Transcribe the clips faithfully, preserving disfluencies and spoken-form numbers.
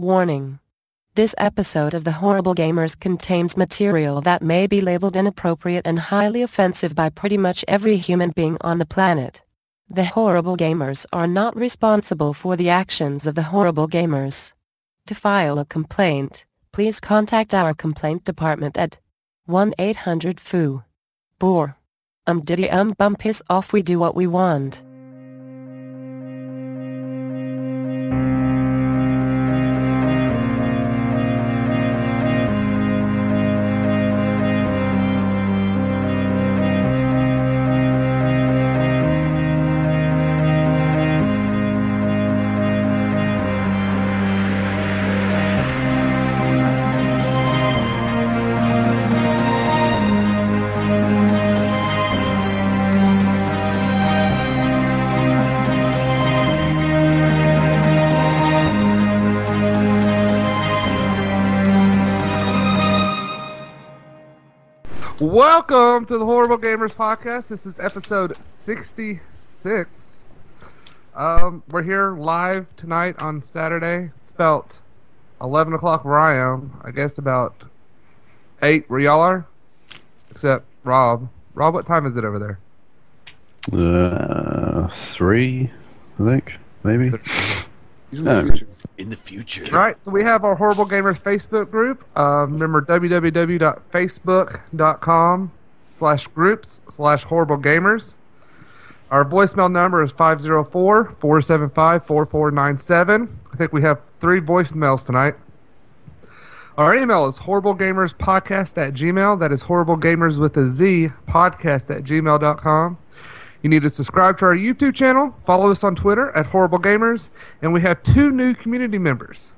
Warning. This episode of The Horrible Gamers contains material that may be labeled inappropriate and highly offensive by pretty much every human being on the planet. The Horrible Gamers are not responsible for the actions of the Horrible Gamers. To file a complaint, please contact our complaint department at one eight hundred F O O. Bore. Um diddy um bum piss off, we do what we want. Welcome to the Horrible Gamers Podcast. This is episode sixty-six. Um, we're here live tonight on Saturday. It's about eleven o'clock where I am. I guess about eight where y'all are. Except Rob. Rob, what time is it over there? Uh, three, I think, maybe. In the, future. in the future. All right, so we have our Horrible Gamers Facebook group. Uh, remember, www.facebook.com slash groups slash Horrible Gamers. Our voicemail number is five oh four, four seven five, four four nine seven. I think we have three voicemails tonight. Our email is horriblegamerspodcast at gmail. That is horriblegamers with a Z, podcast at gmail dot com. You need to subscribe to our YouTube channel, follow us on Twitter at Horrible Gamers, and we have two new community members.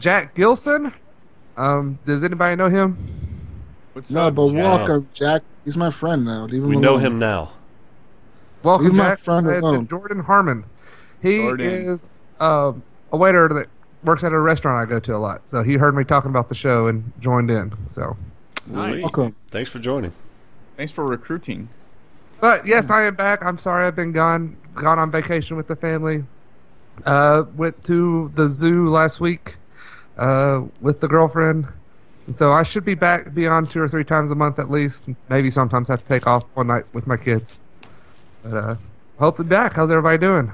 Jack Gilson. Um, does anybody know him? What's no, up, but Jack? Welcome, Jack. He's my friend now. Leave him we alone. know him now. Welcome, Leave Jack. My friend alone. Jordan Harmon. He Jordan. is uh, a waiter that works at a restaurant I go to a lot. So he heard me talking about the show and joined in. So, nice. Welcome. Thanks for joining. Thanks for recruiting. But yes, I am back. I'm sorry I've been gone gone on vacation with the family. Uh, went to the zoo last week uh, with the girlfriend. And so I should be back beyond two or three times a month at least. Maybe sometimes I have to take off one night with my kids. But uh, hope to be back. How's everybody doing?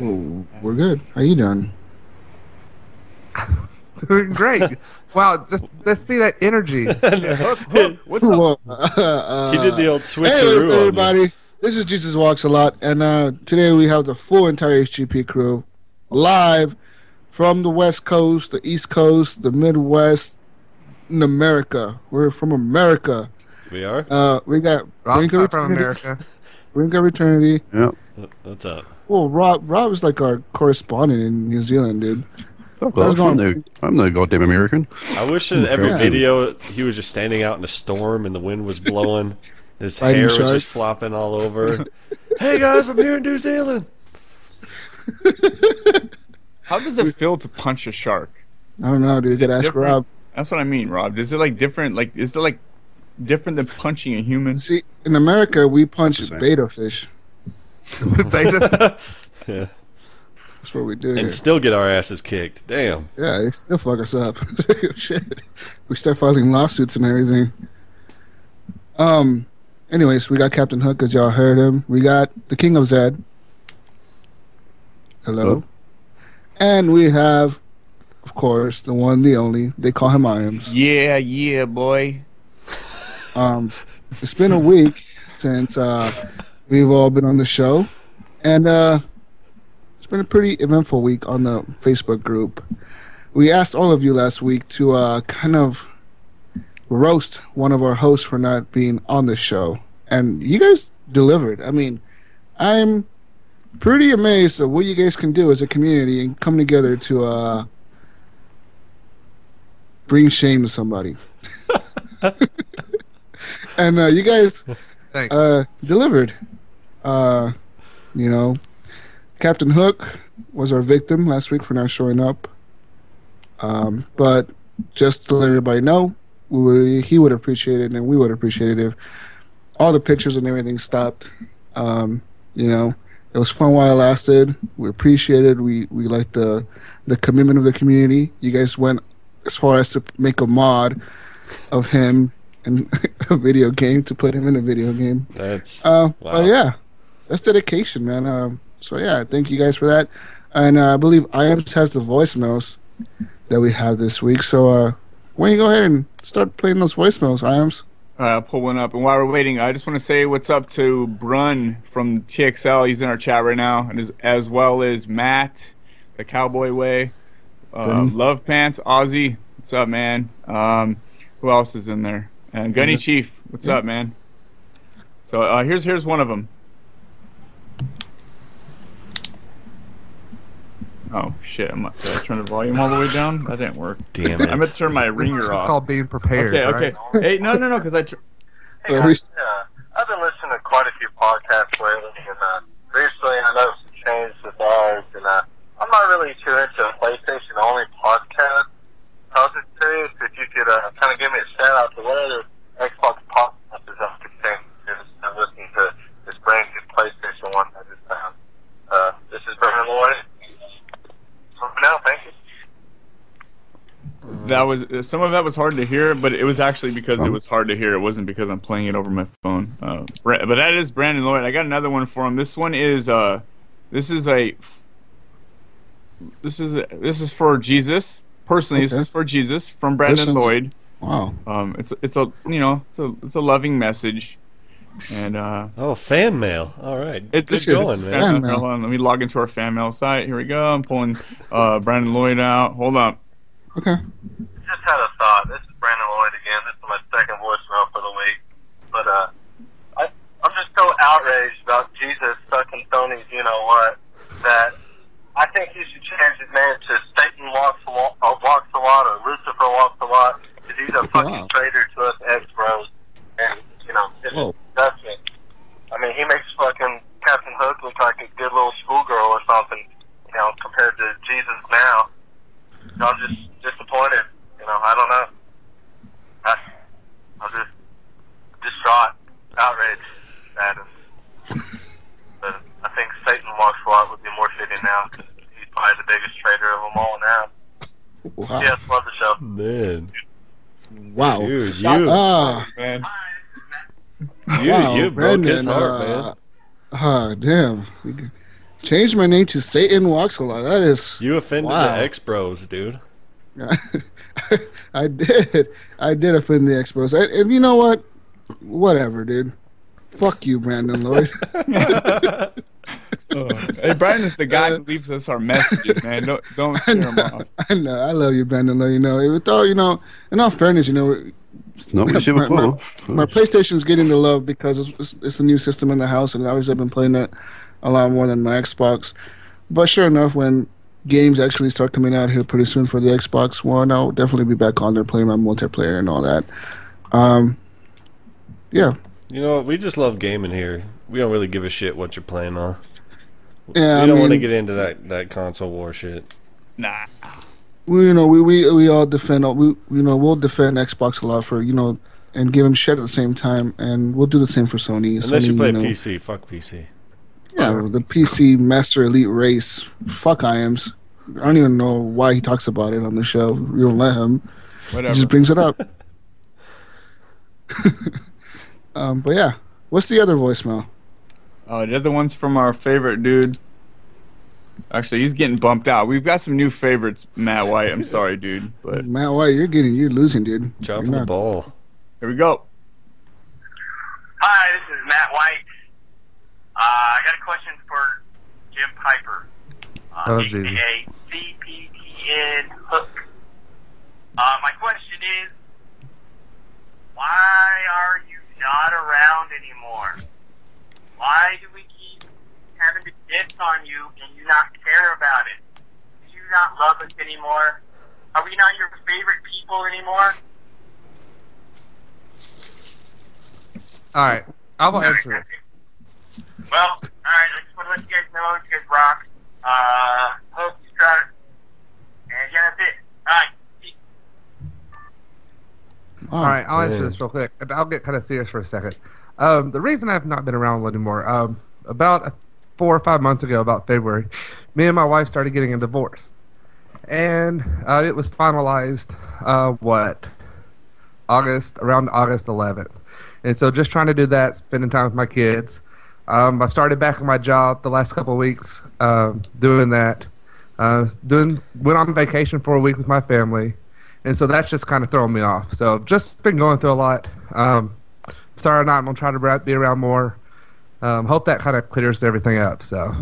Well, we're good. How you doing? Doing great. Wow, just let's see that energy. Hook, hook. What's up? Uh, he did the old switcheroo. Hey, everybody. This is Jesus Walks a Lot, and uh, today we have the full entire H G P crew live from the West Coast, the East Coast, the Midwest, in America. We're from America. We are? Uh, we got Rob's Brink from America. Brink of Eternity. Yep. What's up? Well, Rob, Rob is like our correspondent in New Zealand, dude. Oh, I'm, no, I'm no goddamn American. I wish in every yeah. video he was just standing out in a storm and the wind was blowing. His hair was just flopping all over. Hey, guys, I'm here in New Zealand. How does it feel to punch a shark? I don't know, dude. Is it ask Rob? That's what I mean, Rob. Is it like different? Like, is it like different than punching a human? See, in America, we punch betta fish. Betta? Yeah. That's what we do. And here. Still get our asses kicked. Damn. Yeah, they still fuck us up. Shit. We start filing lawsuits and everything. Um. Anyways, we got Captain Hook, as y'all heard him. We got the King of Zed. Hello. Oh. And we have, of course, the one, the only. They call him I A M S. Yeah, yeah, boy. Um, It's been a week since uh, we've all been on the show. And, uh... been a pretty eventful week on the Facebook group. We asked all of you last week to uh, kind of roast one of our hosts for not being on the show, and you guys delivered. I mean, I'm pretty amazed at what you guys can do as a community and come together to uh, bring shame to somebody. And uh, you guys uh, delivered. Uh, you know. Captain Hook was our victim last week for not showing up. Um, but just to let everybody know, we, he would appreciate it and we would appreciate it if all the pictures and everything stopped. Um, you know, it was fun while it lasted. We appreciate it. We, we like the, the commitment of the community. You guys went as far as to make a mod of him in a video game, to put him in a video game. That's uh, wow. But yeah, that's dedication, man. Um, so yeah, thank you guys for that. And uh, I believe I A M S has the voicemails that we have this week. So uh, why don't you go ahead and start playing those voicemails, I A M S? All right, I'll pull one up. And while we're waiting, I just want to say what's up to Brun from T X L. He's in our chat right now, and as, as well as Matt, the Cowboy Way, uh, Love Pants, Ozzy. What's up, man? Um, who else is in there? And Gunny mm-hmm. Chief. What's yeah. up, man? So uh, here's here's one of them. Oh, shit. I'm, did I turn the volume all the way down? That didn't work. Damn it. I'm going to turn my ringer off. It's called being prepared. Okay, okay. Right? Hey, no, no, no, because I... Tr- hey, uh, I've been listening to quite a few podcasts lately, and uh, recently I noticed some change with ours, and uh, I'm not really too into PlayStation-only podcasts. I was just curious if you could uh, kind of give me a shout-out to what other Xbox podcasts I've been saying and listening to this brand new PlayStation one I just found. Uh, this is Brandon Lloyd. No, thank you. That was some of that was hard to hear, but it was actually because it was hard to hear. It wasn't because I'm playing it over my phone. Uh, but that is Brandon Lloyd. I got another one for him. This one is uh, this is a this is a, this is for Jesus personally. Okay. This is for Jesus from Brandon Listen. Lloyd. Wow. Um, it's it's a you know it's a it's a loving message. And uh, oh, fan mail. All right. It's just going, man. Mail. Hold on. Let me log into our fan mail site. Here we go. I'm pulling uh, Brandon Lloyd out. Hold up. Okay. Just had a thought. This is Brandon Lloyd again. This is my second voicemail for the week. But uh, I, I'm just so outraged about Jesus sucking Sony's you-know-what that I think he should change his name to Satan Walks a Lot, or Walks a Lot, or Lucifer Walks a Lot, because he's a fucking wow. traitor to us ex-bros. And, you know, it's Whoa. Disgusting. I mean, he makes fucking Captain Hook look like a good little schoolgirl or something, you know, compared to Jesus now. I'm just disappointed. You know, I don't know. I, I'm just distraught, outraged, saddened. But I think Satan Walks a Lot would be more fitting now, because he's probably the biggest traitor of them all now. Wow. Yes, love the show. Man. Wow. Dude, you. Ah. Man. You, wow, you Brandon, broke his heart, uh, man. Ah, uh, damn. Changed my name to Satan Walks a Lot. That is. You offended wow. the ex-bros, dude. I did. I did offend the ex-bros. I, and you know what? Whatever, dude. Fuck you, Brandon Lloyd. Oh. Hey, Brandon's the guy uh, who leaves us our messages, man. Don't don't scare him off. I know. I love you, Brandon Lloyd. You know, even though, you know, in all fairness, you know, no, my, my, my, my PlayStation's getting the love because it's, it's, it's a new system in the house, and obviously I've been playing it a lot more than my Xbox. But sure enough, when games actually start coming out here pretty soon for the Xbox One, I'll definitely be back on there playing my multiplayer and all that. Um, yeah. You know, we just love gaming here. We don't really give a shit what you're playing on. Yeah, we don't I mean, want to get into that, that console war shit. Nah. We, you know, we, we, we all defend, all, we you know, we'll defend Xbox a lot for, you know, and give them shit at the same time, and we'll do the same for Sony. Unless Sony, you play you know, P C, fuck P C. Yeah, the P C Master Elite Race, fuck I A M S. I don't even know why he talks about it on the show. We don't let him. Whatever. He just brings it up. um, but yeah, what's the other voicemail? Uh, the other one's from our favorite dude. Actually, he's getting bumped out. We've got some new favorites, Matt White. I'm sorry, dude. But Matt White, you're getting you're losing, dude. Drop the ball. Here we go. Hi, this is Matt White. Uh, I got a question for Jim Piper, uh, oh, aka C P T N Hook. Uh, my question is, why are you not around anymore? Why do we keep having to diss on you and you not care about it? Do you not love us anymore? Are we not your favorite people anymore? Alright, I will answer it. Well, alright, I just want to let you guys know you guys rock. Uh, hope you try it. And yeah, that's it. Alright. Oh, alright, I'll answer this real quick. I'll get kind of serious for a second. Um, the reason I've not been around anymore, um, about four or five months ago, about February, me and my wife started getting a divorce. and uh, it was finalized uh, what August around August eleventh. And so just trying to do that, spending time with my kids. Um, I've started back at my job the last couple of weeks uh, doing that. Uh, doing went on vacation for a week with my family, and so that's just kind of throwing me off. So just been going through a lot. Um, sorry, not I'm gonna try to be around more. Um, hope that kind of clears everything up. So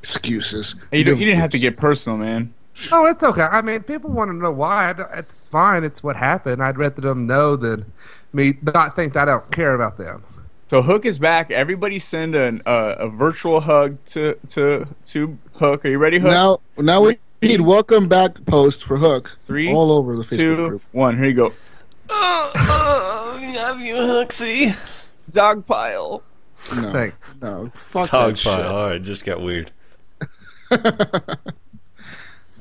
excuses. Hey, you, you didn't have to get personal, man. Oh, it's okay. I mean, people want to know why. It's fine. It's what happened. I'd rather them know than me not think that I don't care about them. So Hook is back. Everybody send an, uh, a virtual hug to to to Hook. Are you ready, Hook? Now, now we need welcome back post for Hook. Three, all over the Facebook two, group. One. Here you go. Oh, oh, love you, Hooksy. Dog pile. No, thanks. No, fuck dog that pile. Shit. All right, just got weird.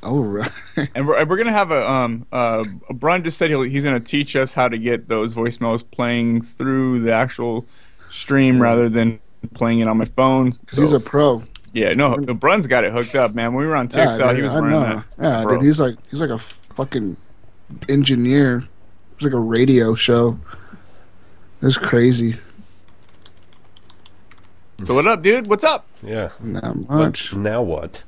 All right. And we're we're gonna have a um uh Brun just said he'll, he's gonna teach us how to get those voicemails playing through the actual stream rather than playing it on my phone. So, he's a pro. Yeah, no, the Brun's got it hooked up, man. When we were on TikTok, yeah, he was running that. Yeah, bro. Dude, he's like he's like a fucking engineer. It's like a radio show. It's crazy. So what up, dude? What's up? Yeah, not much. But now what?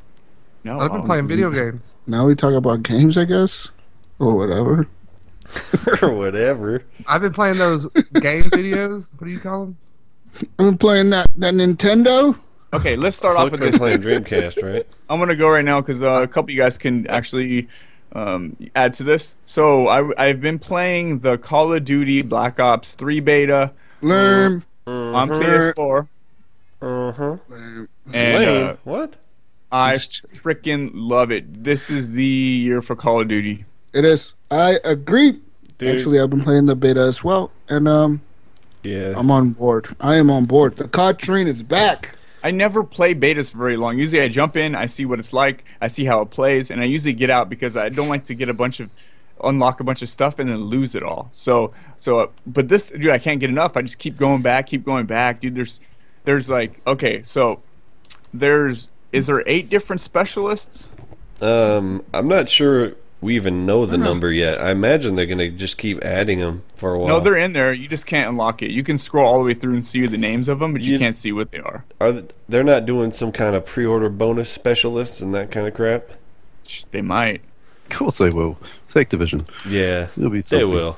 No, I've been playing video games. Now we talk about games, I guess, or whatever. Or whatever. I've been playing those game videos. What do you call them? I've been playing that, that Nintendo. Okay, let's start off with this. Playing Dreamcast, right? I'm going to go right now because uh, a couple of you guys can actually um, add to this. So I, I've been playing the Call of Duty Black Ops three beta Lame. on P S four. Uh-huh. Lame. And, Lame. Uh, what? I freaking love it. This is the year for Call of Duty. It is. I agree. Dude. Actually, I've been playing the beta as well, and um, yeah, I'm on board. I am on board. The C O D train is back. I never play betas for very long. Usually, I jump in, I see what it's like, I see how it plays, and I usually get out because I don't like to get a bunch of unlock a bunch of stuff and then lose it all. So, so, uh, but this dude, I can't get enough. I just keep going back, keep going back, dude. There's, there's like, okay, so there's is there eight different specialists? Um, I'm not sure. We even know the number yet. I imagine they're going to just keep adding them for a while. No, they're in there. You just can't unlock it. You can scroll all the way through and see the names of them, but you, you can't see what they are. Are they, they're not doing some kind of pre-order bonus specialists and that kind of crap? They might. Of course they will. It's Activision. Yeah, it'll be they will.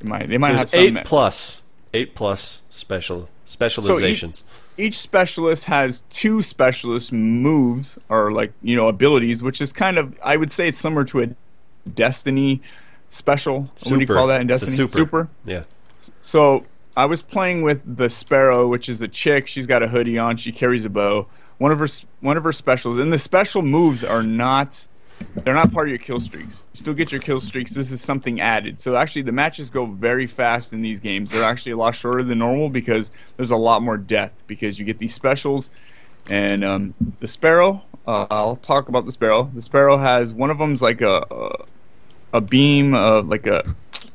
They might. They might There's have some eight plus, eight plus special specializations. So each- Each specialist has two specialist moves or like, you know, abilities, which is kind of, I would say it's similar to a Destiny special. Super. What do you call that in Destiny? Super. super. Yeah. So I was playing with the Sparrow, which is a chick. She's got a hoodie on. She carries a bow. One of her one of her specials. And the special moves are not, they're not part of your kill streaks. You still get your kill streaks. This is something added. So actually the matches go very fast in these games. They're actually a lot shorter than normal because there's a lot more death because you get these specials. And um, the Sparrow, uh, I'll talk about the Sparrow. The Sparrow has, one of them's like a a, a beam, uh, like a,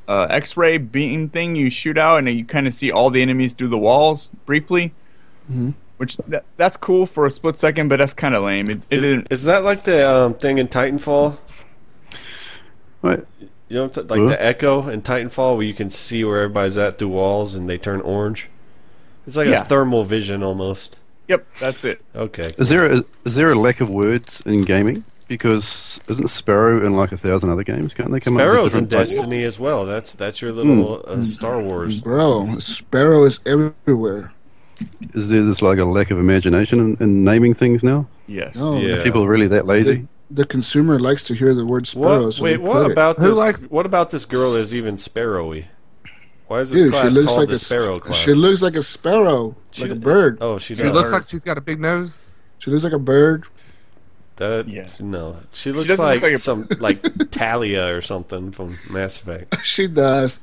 a X-ray beam thing you shoot out and you kind of see all the enemies through the walls briefly. Mm-hmm. Which that, that's cool for a split second, but that's kind of lame. It, it is, didn't... is that like the um, thing in Titanfall? What? You know, like what? The echo in Titanfall where you can see where everybody's at through walls and they turn orange. It's like yeah. a thermal vision almost. Yep, that's it. Okay. Is there a, is there a lack of words in gaming? Because isn't Sparrow in like a thousand other games? Can't they come Sparrow's up with in Destiny types? As well. That's that's your little mm. uh, Star Wars. Bro, Sparrow is everywhere. Is there just like a lack of imagination in, in naming things now? Yes. No. Yeah. Are people really that lazy? The, the consumer likes to hear the word Sparrow. What? So wait, what about, this, likes... what about this girl is even Sparrowy? Why is this Dude, class called like the a, Sparrow class? She looks like a sparrow, she, like a bird. Oh, She, she looks like she's got a big nose. She looks like a bird. That, yeah. No. She looks she like, look like a... some like Talia or something from Mass Effect. She does.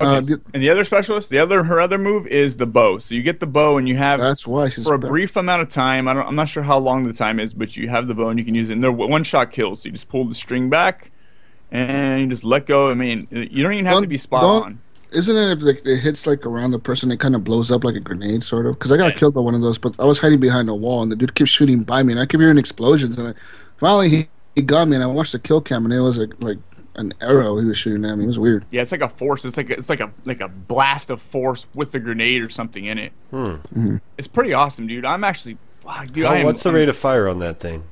Okay, uh, the, and the other specialist, the other her other move is the bow. So you get the bow and you have that's why she's for a bad. brief amount of time. I don't, I'm not sure how long the time is, but you have the bow and you can use it. And they're one-shot kills. So you just pull the string back and you just let go. I mean, you don't even have don't, to be spot on. Isn't it if like, it hits like around the person, it kind of blows up like a grenade, sort of? Because I got right. killed by one of those, but I was hiding behind a wall, and the dude kept shooting by me, and I kept hearing explosions, and I, finally he, he got me, and I watched the kill cam, and it was like, like an arrow he was shooting at me. It was weird. Yeah, it's like a force. It's like a, it's like a like a blast of force with the grenade or something in it. Hmm. Mm-hmm. It's pretty awesome, dude. I'm actually. Wow, dude, How, am, what's the rate of fire on that thing?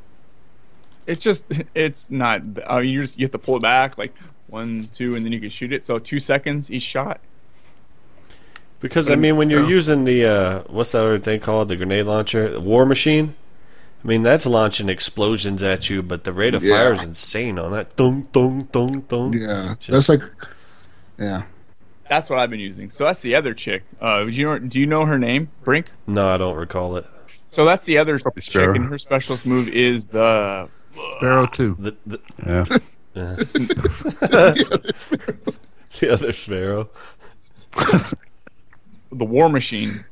It's just, it's not. I mean, you just you have to pull it back, like. One, two, and then you can shoot it. So two seconds each shot. Because, I mean, when you're using the, uh, what's that other thing called, the grenade launcher, War Machine? I mean, that's launching explosions at you, but the rate of yeah. fire is insane on that. Thung, thung, thung, thung. Yeah, Just, that's like, yeah. That's what I've been using. So that's the other chick. Uh, do, you know, do you know her name, Brink? No, I don't recall it. So that's the other Probably chick, Sparrow. And her specialist move is the... Sparrow two. The, the, yeah. Uh. The other Sparrow. The War Machine.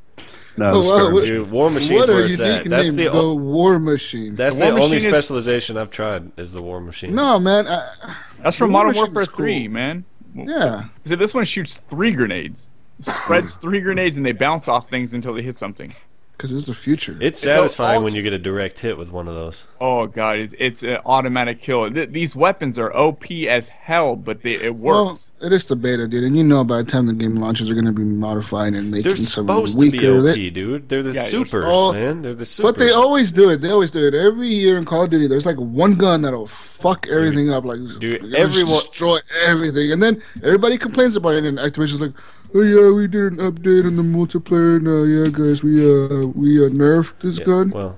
No, oh, wow. what, Dude, War Machine's where it's at. That's the, o- the War Machine. That's the, the machine only is... specialization I've tried is the War Machine. No, man. I... That's from War Modern Machine's Warfare cool. three, man. Yeah. So this one shoots three grenades, spreads three grenades, and they bounce off things until they hit something. Because it's the future. It's satisfying it's when you get a direct hit with one of those. Oh, God. It's, it's an automatic kill. Th- these weapons are O P as hell, but they, it works. Well, it is the beta, dude. And you know by the time the game launches, they're going to be modified and making something weaker. They're supposed to be O P, dude. They're the yeah, supers, oh, man. They're the supers. But they always do it. They always do it. Every year in Call of Duty, there's like one gun that'll fuck everything dude, up. Like, dude, everyone... destroy everything. And then everybody complains about it, and Activision's like, oh, yeah, we did an update on the multiplayer, and uh, yeah, guys, we uh, we uh, nerfed this yeah, gun. Well,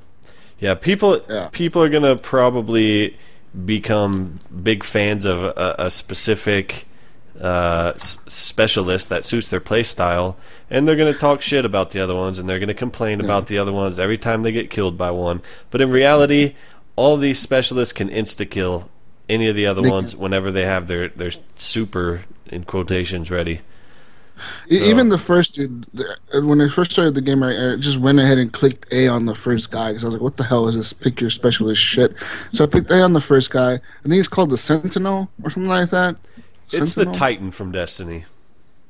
yeah, people yeah. people are gonna probably become big fans of a, a specific uh, s- specialist that suits their play style, and they're gonna talk shit about the other ones, and they're gonna complain yeah. about the other ones every time they get killed by one. But in reality, all these specialists can insta kill any of the other they ones can. whenever they have their their super in quotations ready. So. Even the first dude, when I first started the game, I just went ahead and clicked A on the first guy because I was like, "What the hell is this? Pick your specialist shit." So I picked A on the first guy. I think it's called the Sentinel or something like that. Sentinel? It's the Titan from Destiny,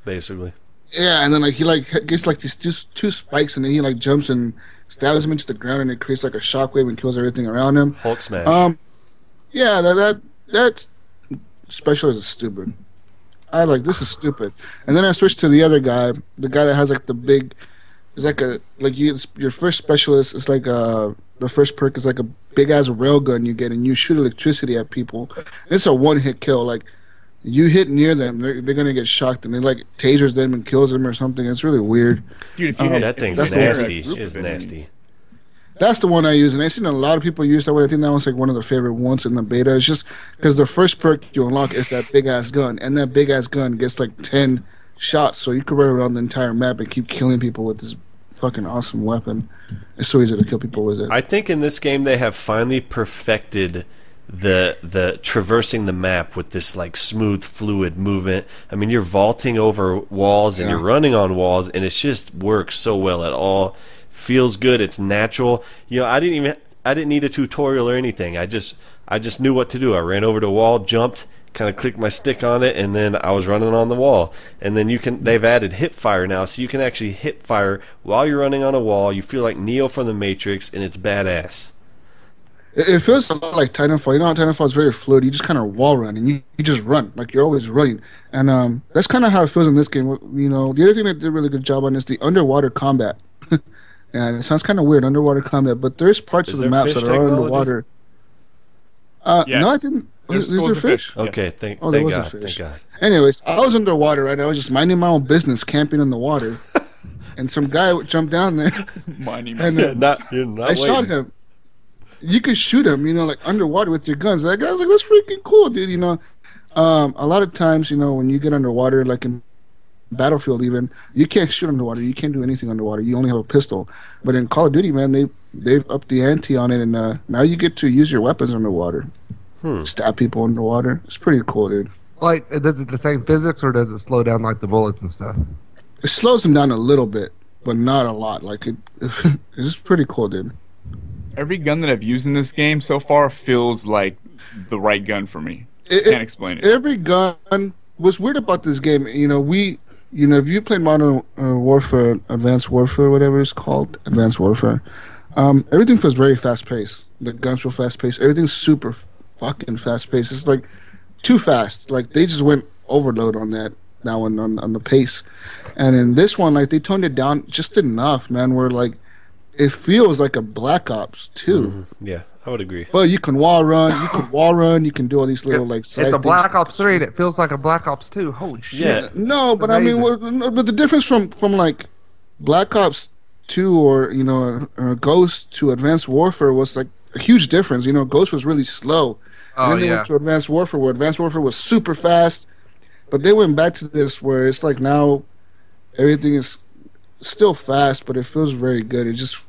basically. Yeah, and then like he like gets like these two, two spikes, and then he like jumps and stabs him into the ground, and it creates like a shockwave and kills everything around him. Hulk smash. Um, yeah, that that that specialist is stupid. I like this is stupid, and then I switched to the other guy, the guy that has like the big, it's like a like you, your first specialist is like a the first perk is like a big ass railgun you get and you shoot electricity at people. It's a one hit kill. Like you hit near them, they're, they're gonna get shocked and it like tasers them and kills them or something. It's really weird. Dude, if you um, hit, that thing's nasty. It's nasty. That's the one I use, and I've seen a lot of people use that one. I think that one's like one of the favorite ones in the beta. It's just because the first perk you unlock is that big-ass gun, and that big-ass gun gets like ten shots, so you can run around the entire map and keep killing people with this fucking awesome weapon. It's so easy to kill people with it. I think in this game they have finally perfected the the traversing the map with this like smooth, fluid movement. I mean, you're vaulting over walls, and yeah. you're running on walls, and it just works so well at all. Feels good. It's natural. You know, I didn't even I didn't need a tutorial or anything. I just I just knew what to do. I ran over to a wall, jumped, kind of clicked my stick on it, and then I was running on the wall. And then you can they've added hip fire now, so you can actually hip fire while you're running on a wall. You feel like Neo from the Matrix, and it's badass. It feels a lot like Titanfall. You know how Titanfall is very fluid. You just kind of wall run, and you, you just run. Like, you're always running. And um, that's kind of how it feels in this game. You know, the other thing that did a really good job on is the underwater combat. Yeah, it sounds kind of weird, underwater combat, but there's parts is of the maps that are technology? Underwater. Uh, yes. No, I didn't. Is, is there fish? fish? Okay, thank, oh, thank God. Thank God. Anyways, I was underwater, right? I was just minding my own business, camping in the water, and some guy jumped down there. Minding my business. Not, you're not I waiting. Shot him. You could shoot him, you know, like underwater with your guns. That guy's like, that's freaking cool, dude. You know, um, a lot of times, you know, when you get underwater, like in Battlefield, even you can't shoot underwater, you can't do anything underwater, you only have a pistol. But in Call of Duty, man, they they've upped the ante on it, and uh, now you get to use your weapons underwater, hmm. stab people underwater. It's pretty cool, dude. Like, does it the same physics, or does it slow down like the bullets and stuff? It slows them down a little bit, but not a lot. Like it, it's pretty cool, dude. Every gun that I've used in this game so far feels like the right gun for me. It, I can't it, explain it. Every gun. What's weird about this game, you know, we. you know, if you played Modern uh, Warfare, Advanced Warfare, whatever it's called, Advanced Warfare, um, everything feels very fast-paced. The guns were fast-paced. Everything's super fucking fast-paced. It's, like, too fast. Like, they just went overload on that now and on, on the pace. And in this one, like, they toned it down just enough, man, where, like, it feels like a Black Ops two. Mm-hmm. Yeah, I would agree. Well, you can wall run, you can wall run, you can do all these little, like, side It's a Black Ops three that feels like a Black Ops two. Holy shit. Yeah. No, but I mean, but the difference from, from like, Black Ops two or, you know, or Ghost to Advanced Warfare was, like, a huge difference. You know, Ghost was really slow. Oh, and then they yeah. went to Advanced Warfare, where Advanced Warfare was super fast. But they went back to this where it's like now everything is still fast, but it feels very good. It just,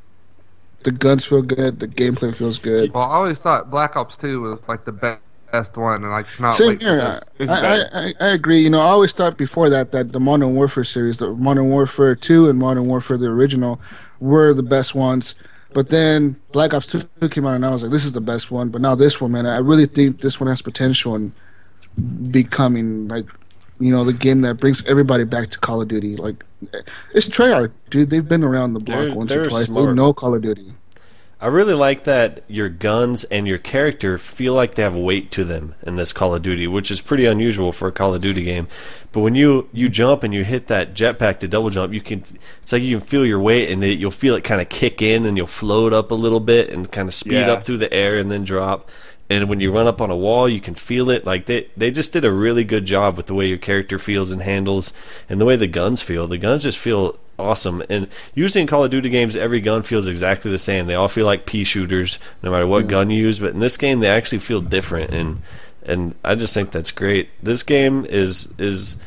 the guns feel good, the gameplay feels good. Well, I always thought Black Ops two was like the best one, and like not Same like here. This, this I, I, I agree. You know, I always thought before that that the Modern Warfare series, the Modern Warfare two and Modern Warfare the original, were the best ones. But then Black Ops two came out, and I was like, this is the best one. But now this one, man, I really think this one has potential in becoming like, you know, the game that brings everybody back to Call of Duty. Like, it's Treyarch, dude. They've been around the block they're, once they're or twice. Smart. They know Call of Duty. I really like that your guns and your character feel like they have weight to them in this Call of Duty, which is pretty unusual for a Call of Duty game. But when you, you jump and you hit that jetpack to double jump, you can it's like you can feel your weight, and it, you'll feel it kind of kick in, and you'll float up a little bit and kind of speed yeah. up through the air and then drop. And when you run up on a wall, you can feel it. Like they, they just did a really good job with the way your character feels and handles, and the way the guns feel. The guns just feel awesome. And usually in Call of Duty games, every gun feels exactly the same. They all feel like pea shooters, no matter what yeah. gun you use. But in this game, they actually feel different, and and I just think that's great. This game is is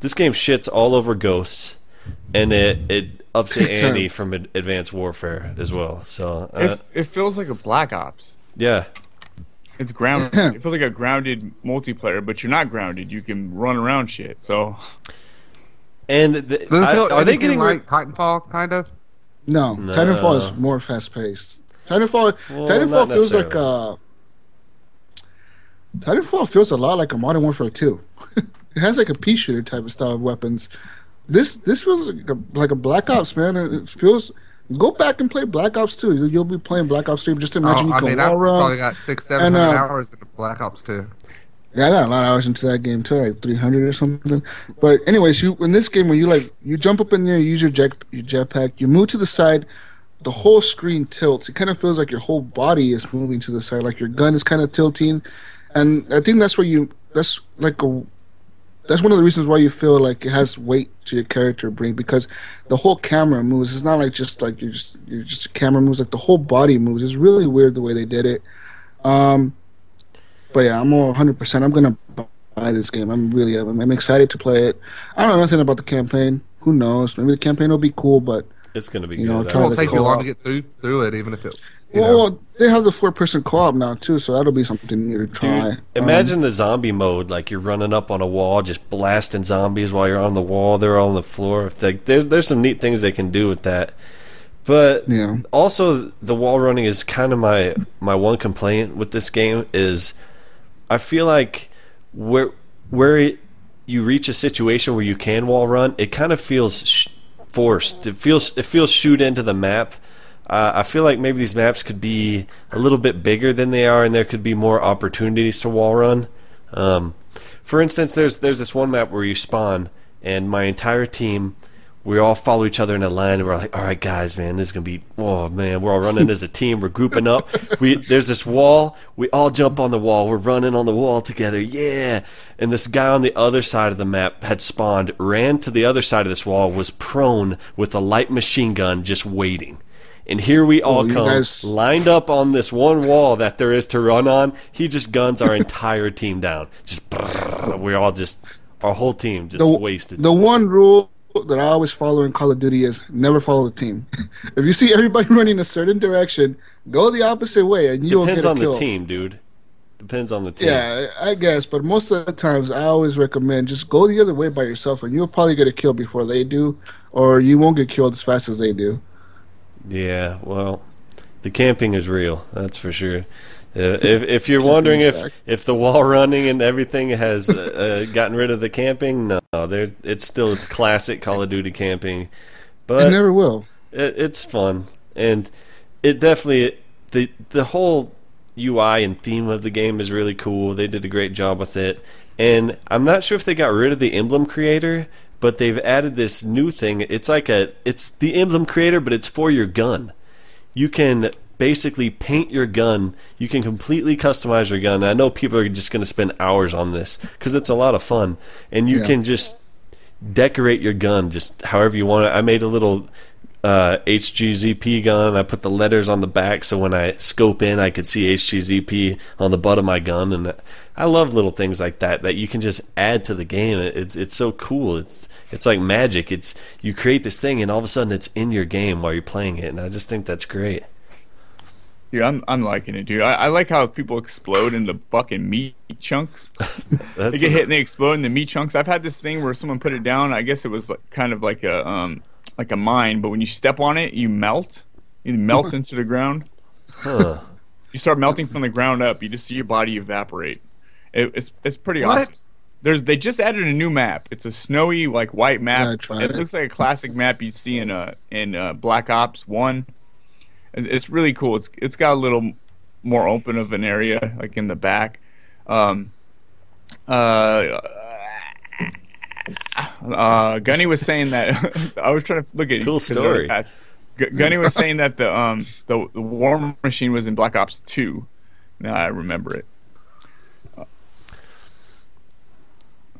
this game shits all over Ghosts, and it it ups the ante from Advanced Warfare as well. So uh, it, it feels like a Black Ops. Yeah. It's grounded. It feels like a grounded multiplayer, but you're not grounded. You can run around shit. So, and the, I, feel, are they getting like re- Titanfall kind of? No, no, Titanfall is more fast paced. Titanfall, well, Titanfall feels like a. Titanfall feels a lot like a Modern Warfare two. It has like a pea shooter type of style of weapons. This this feels like a, like a Black Ops, man. It feels. Go back and play Black Ops two. You'll be playing Black Ops three. Just imagine oh, you can I mean, I've probably got six, seven and, uh, hours into Black Ops two. Yeah, I got a lot of hours into that game too, like three hundred or something. But anyways, you in this game when you like you jump up in there, you use your jet your jetpack, you move to the side, the whole screen tilts. It kind of feels like your whole body is moving to the side, like your gun is kind of tilting, and I think that's where you that's like a. That's one of the reasons why you feel like it has weight to your character, Bree, because the whole camera moves. It's not like just like you're just you're just camera moves. Like the whole body moves. It's really weird the way they did it. Um, but yeah, I'm all one hundred percent. I'm gonna buy this game. I'm really I'm, I'm excited to play it. I don't know nothing about the campaign. Who knows? Maybe the campaign will be cool, but it's gonna be. You know, good. It won't take you long to get through through it, even if it. You well, know. They have the four-person co-op now, too, so that'll be something new to try. Dude, imagine um, the zombie mode, like you're running up on a wall, just blasting zombies while you're on the wall, they're on the floor. Like, there's, there's some neat things they can do with that. But yeah. also, the wall running is kind of my, my one complaint with this game is I feel like where, where it, you reach a situation where you can wall run, it kind of feels sh- forced. It feels It feels shoot into the map. Uh, I feel like maybe these maps could be a little bit bigger than they are, and there could be more opportunities to wall run. Um, for instance, there's there's this one map where you spawn, and my entire team, we all follow each other in a line, and we're like, all right, guys, man, this is going to be, oh, man, we're all running as a team. We're grouping up. We There's this wall. We all jump on the wall. We're running on the wall together. Yeah. And this guy on the other side of the map had spawned, ran to the other side of this wall, was prone with a light machine gun just waiting. And here we all oh, come, guys... lined up on this one wall that there is to run on. He just guns our entire team down. Just brrr, we're all just, our whole team just the, wasted. The one rule that I always follow in Call of Duty is never follow the team. If you see everybody running a certain direction, go the opposite way, and you'll get a kill. Depends on the team, dude. Depends on the team. Yeah, I guess, but most of the times I always recommend just go the other way by yourself, and you'll probably get a kill before they do, or you won't get killed as fast as they do. Yeah, well, the camping is real, that's for sure. If if you're wondering if, if the wall running and everything has uh, gotten rid of the camping, no, it's still classic Call of Duty camping. But it never will. It, it's fun, and it definitely the the whole U I and theme of the game is really cool. They did a great job with it, and I'm not sure if they got rid of the emblem creator, but they've added this new thing. It's like a it's the emblem creator, but it's for your gun. You can basically paint your gun. You can completely customize your gun. I know people are just going to spend hours on this because it's a lot of fun, and you yeah. can just decorate your gun just however you want it. I made a little uh, H G Z P gun. I put the letters on the back so when I scope in, I could see H G Z P on the butt of my gun. And I love little things like that that you can just add to the game. It's it's so cool. It's it's like magic. It's you create this thing and all of a sudden it's in your game while you're playing it. And I just think that's great. Dude, I'm I'm liking it, dude. I, I like how people explode into fucking meat chunks. They get hit and they explode into meat chunks. I've had this thing where someone put it down. I guess it was like, kind of like a um like a mine, but when you step on it, you melt. You melt into the ground. Huh. You start melting from the ground up. You just see your body evaporate. It, it's it's pretty what? awesome. There's they just added a new map. It's a snowy like white map. Yeah, it, it looks like a classic map you'd see in uh in uh, Black Ops one. It's really cool. It's it's got a little more open of an area, like in the back. Um, uh, uh, Gunny was saying that I was trying to look at cool story. G- Gunny was saying that the um the, the War Machine was in Black Ops two. Now I remember it.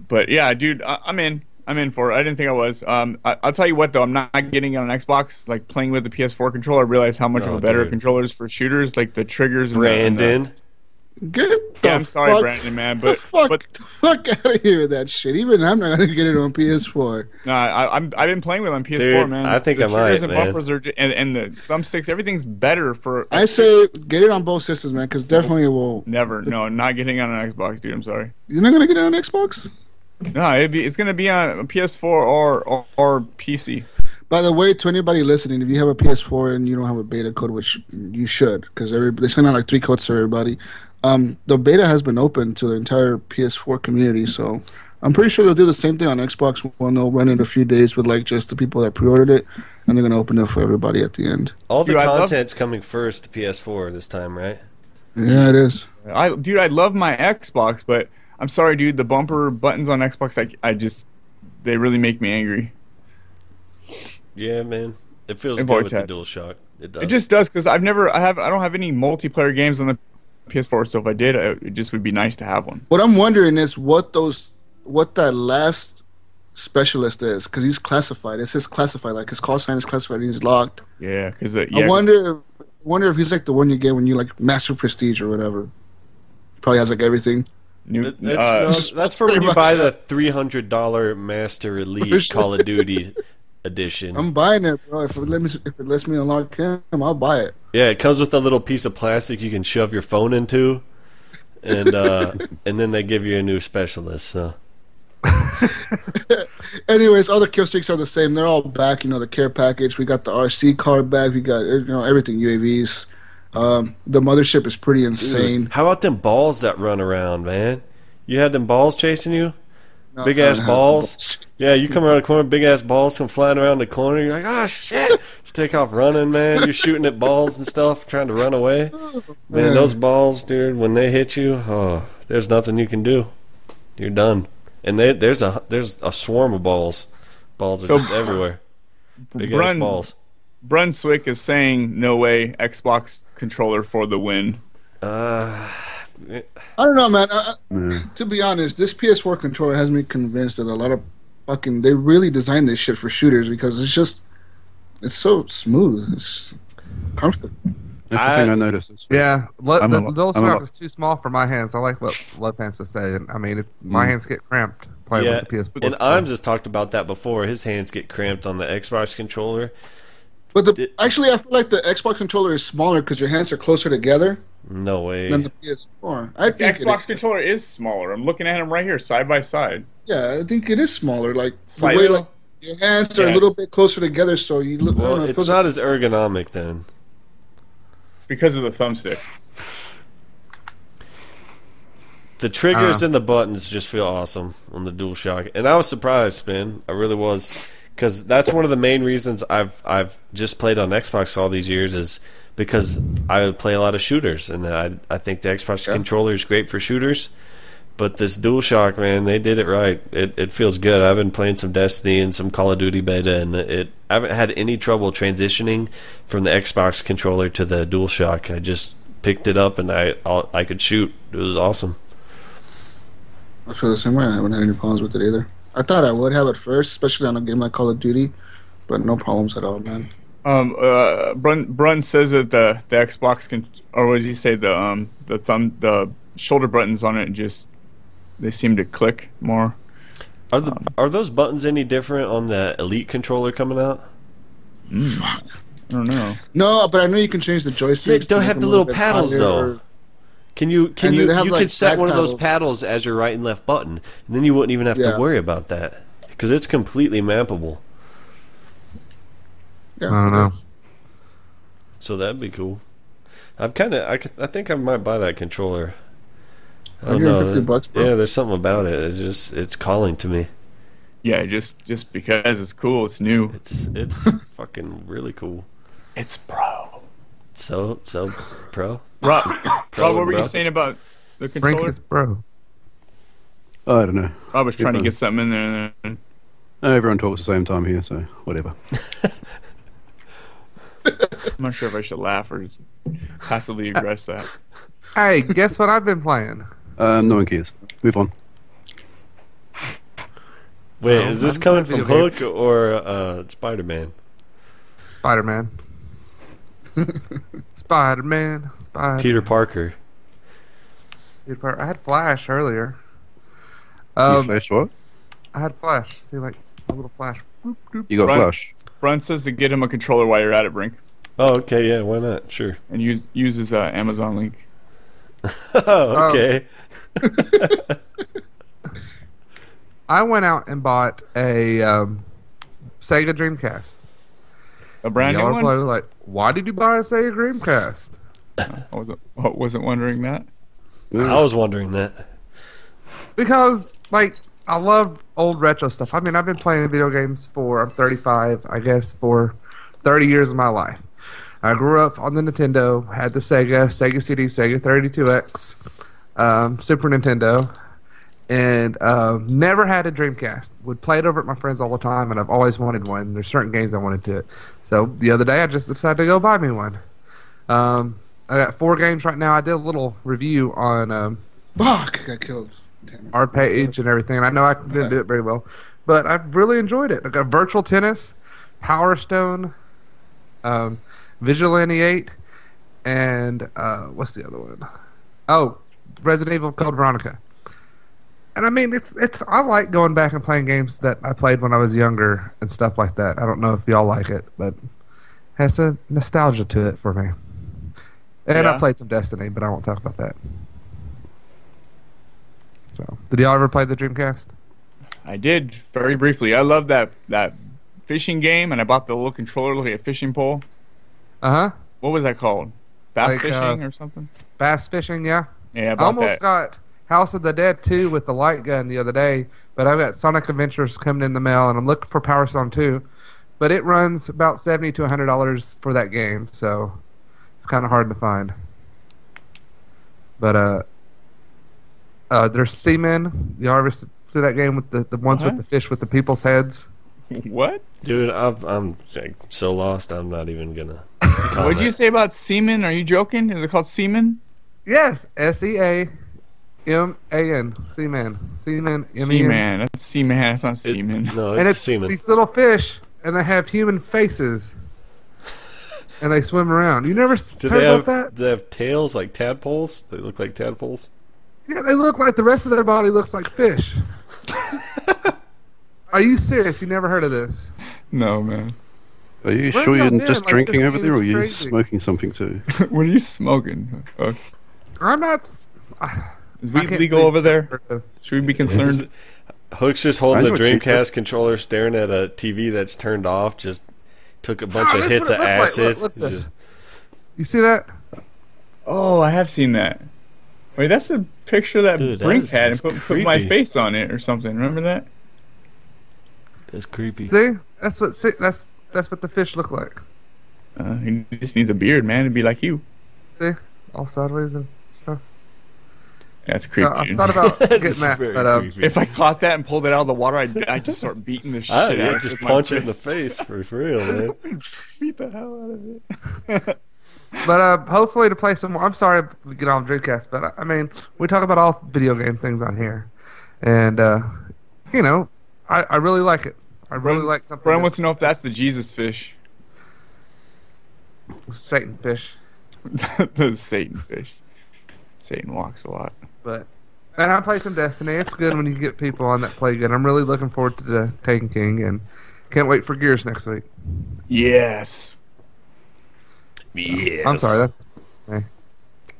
But yeah, dude, I, I'm in. I'm in for it. I didn't think I was. Um, I, I'll tell you what, though. I'm not getting it on Xbox. Like, playing with the P S four controller, I realized how much oh, of a better dude. controller is for shooters. Like, the triggers. Brandon. And the, and the... Get the yeah, I'm sorry, fuck, Brandon, man. But, the fuck, but... the fuck out of here with that shit. Even I'm not going to get it on P S four. No, I, I'm, I've been playing with it on P S four, dude, man. I think the I might, triggers and man. bumpers are, and, and the thumbsticks, everything's better for... I say get it on both systems, man, because definitely it will... Never. No, I'm not getting it on an Xbox, dude. I'm sorry. You're not going to get it on Xbox? No, it'd be, it's going to be on P S four or, or or P C. By the way, to anybody listening, if you have a P S four and you don't have a beta code, which you should, because they send out like three codes to everybody, um, the beta has been open to the entire P S four community. So I'm pretty sure they'll do the same thing on Xbox One. They'll run it a few days with like just the people that pre-ordered it, and they're going to open it for everybody at the end. All the Dude, content's love- coming first to P S four this time, right? Yeah, it is. I Dude, I love my Xbox, but... I'm sorry, dude. The bumper buttons on Xbox, I, I just, they really make me angry. Yeah, man. It feels I've good with had. the DualShock. It does. It just does because I've never, I have, I don't have any multiplayer games on the P S four. So if I did, it just would be nice to have one. What I'm wondering is what those, what that last specialist is, because he's classified. It says classified, like his call sign is classified. And he's locked. Yeah, because uh, yeah, I wonder, if, wonder if he's like the one you get when you like master prestige or whatever. Probably has like everything. New, uh, that's, no, that's for when you buy the three hundred dollars Master Elite Call of Duty edition. I'm buying it, bro. If it, let me, if it lets me unlock him, I'll buy it. Yeah, it comes with a little piece of plastic you can shove your phone into, and uh, and then they give you a new specialist. So, anyways, all the kill streaks are the same. They're all back. You know, the care package. We got the R C car back. We got you know everything. U A Vs. Um, the mothership is pretty insane. Dude, how about them balls that run around, man? You had them balls chasing you? No, big ass balls? balls. Yeah, you come around the corner, big ass balls come flying around the corner. You're like, ah, oh, shit. Just take off running, man. You're shooting at balls and stuff, trying to run away. Man, man, those balls, dude, when they hit you, oh, there's nothing you can do. You're done. And they, there's a there's a swarm of balls. Balls are so, just everywhere. Big run. ass balls. Brunswick is saying, no way, Xbox controller for the win. Uh, I don't know, man. I, mm. To be honest, this P S four controller has me convinced that a lot of fucking... They really designed this shit for shooters because it's just... It's so smooth. It's comfortable. That's the I, thing I noticed. Yeah, le- the, a, those strap is too small for my hands. I like what Love Pants was saying. I mean, it, my mm. hands get cramped playing yeah, with the P S four. And Imes has talked about that before. His hands get cramped on the Xbox controller. But the, Did, actually, I feel like the Xbox controller is smaller because your hands are closer together. No way. Than the P S four. I think the Xbox controller is. is smaller. I'm looking at them right here, side by side. Yeah, I think it is smaller. Like Slightly. the way like your hands are yes. a little bit closer together, so you look. Well, it's not as ergonomic then. Because of the thumbstick. The triggers uh, and the buttons just feel awesome on the DualShock. And I was surprised, man. I really was. Because that's one of the main reasons I've I've just played on Xbox all these years is because I play a lot of shooters. And I I think the Xbox yeah. controller is great for shooters. But this DualShock, man, they did it right. It it feels good. I've been playing some Destiny and some Call of Duty beta. And it I haven't had any trouble transitioning from the Xbox controller to the DualShock. I just picked it up and I I could shoot. It was awesome. I feel the same way. I haven't had any problems with it either. I thought I would have at first, especially on a game like Call of Duty, but no problems at all, man. Um, uh, Brun Brun says that the the Xbox can, or what did he say? The um the thumb the shoulder buttons on it just they seem to click more. Are the um, are those buttons any different on the Elite controller coming out? Mm, fuck, I don't know. No, but I know you can change the joysticks. They don't have the little paddles though. Or, Can you can you, have, you like, could set one paddles. of those paddles as your right and left button, and then you wouldn't even have yeah. to worry about that because it's completely mappable. Yeah. I don't know. So that'd be cool. I'm kind of I, I think I might buy that controller. I don't know. one hundred fifty bucks, bro. Yeah, there's something about it. It's just it's calling to me. Yeah, just just because it's cool, it's new. It's it's fucking really cool. It's pro. So so pro. Rob, Rob, what were you saying about the controller? Frank is bro. Oh, I don't know. Rob was trying to get something in there. And no, everyone talks at the same time here, so whatever. I'm not sure if I should laugh or just passively address that. Hey, guess what I've been playing? Um, no one cares. Move on. Wait, is this coming from Hook or uh, Spider-Man? Spider-Man. Spider-Man, Spider-Man. Peter Parker. Peter Parker. I had Flash earlier. Um, you Flash what? I had Flash. See, like, a little Flash. You got Brun, Flash. Brun says to get him a controller while you're at it, Brink. Oh, okay, yeah, why not? Sure. And use use his uh, Amazon link. Oh, okay. Um, I went out and bought a um, Sega Dreamcast. A brand new one? Y'all are like, why did you buy a Sega Dreamcast? I wasn't, I wasn't wondering that. I was wondering that. Because, like, I love old retro stuff. I mean, I've been playing video games for, I'm thirty-five, I guess, for thirty years of my life. I grew up on the Nintendo, had the Sega, Sega C D, Sega thirty-two X, um, Super Nintendo, and uh, never had a Dreamcast. Would play it over at my friends all the time, and I've always wanted one. There's certain games I wanted to. So the other day, I just decided to go buy me one. Um, I got four games right now. I did a little review on um, Fuck, I killed. our page and everything. And I know I didn't do it very well, but I really enjoyed it. I got Virtual Tennis, Power Stone, um, Vigilante eight, and uh, what's the other one? Oh, Resident Evil Code Veronica. And I mean, it's it's. I like going back and playing games that I played when I was younger and stuff like that. I don't know if y'all like it, but it has a nostalgia to it for me. And yeah. I played some Destiny, but I won't talk about that. So, did y'all ever play the Dreamcast? I did, very briefly. I love that that fishing game, and I bought the little controller looking at a fishing pole. Uh huh. What was that called? Bass like, fishing uh, or something? Bass fishing, yeah. Yeah, I bought I almost that. got. House of the Dead two with the light gun the other day, but I've got Sonic Adventures coming in the mail, and I'm looking for Power Stone two, but it runs about seventy dollars to one hundred dollars for that game, so it's kind of hard to find. But uh, uh, there's Seaman. You ever see that game with the, the ones uh-huh. with the fish with the people's heads? What? Dude, I've, I'm like, so lost, I'm not even going to comment. What'd you say about Seaman? Are you joking? Is it called Seaman? Yes, S E A M A N Seaman Seaman Seaman that's Seaman that's not Seaman it, no it's, and it's Seaman. These little fish and they have human faces and they swim around. You never heard about that? Do they have tails like tadpoles? They look like tadpoles. Yeah, they look like the rest of their body looks like fish. Are you serious? You never heard of this? No, man. Are you Where sure you're been? just like, drinking over there, or are you crazy. smoking something too? What are you smoking? Oh. I'm not. I, Is weed legal over there? Should we be concerned? Hook's just holding the Dreamcast controller, staring at a T V that's turned off, just took a bunch oh, of hits of acid. Like. Look, look just... You see that? Oh, I have seen that. Wait, that's a picture that Dude, Brink that is, had and put, put my face on it or something. Remember that? That's creepy. See, that's what see, that's that's what the fish look like. Uh, he just needs a beard, man. It'd be like you. See, all sideways and stuff. That's creepy. No, I thought about getting that, but um, if I caught that and pulled it out of the water, I'd, I'd just start beating the shit out of it. I'd just punch it in the face for, for real, man. Beat the hell out of it. But uh, hopefully to play some more. I'm sorry to get on Dreamcast, but I mean, we talk about all video game things on here. And, uh, you know, I, I really like it. I really Brun, like something. Brun wants to know if that's the Jesus fish. Satan fish. The Satan fish. Satan walks a lot. But and I play some Destiny. It's good when you get people on that play good. I'm really looking forward to the Taken King and can't wait for Gears next week. Yes. Yes. I'm sorry. That's, hey.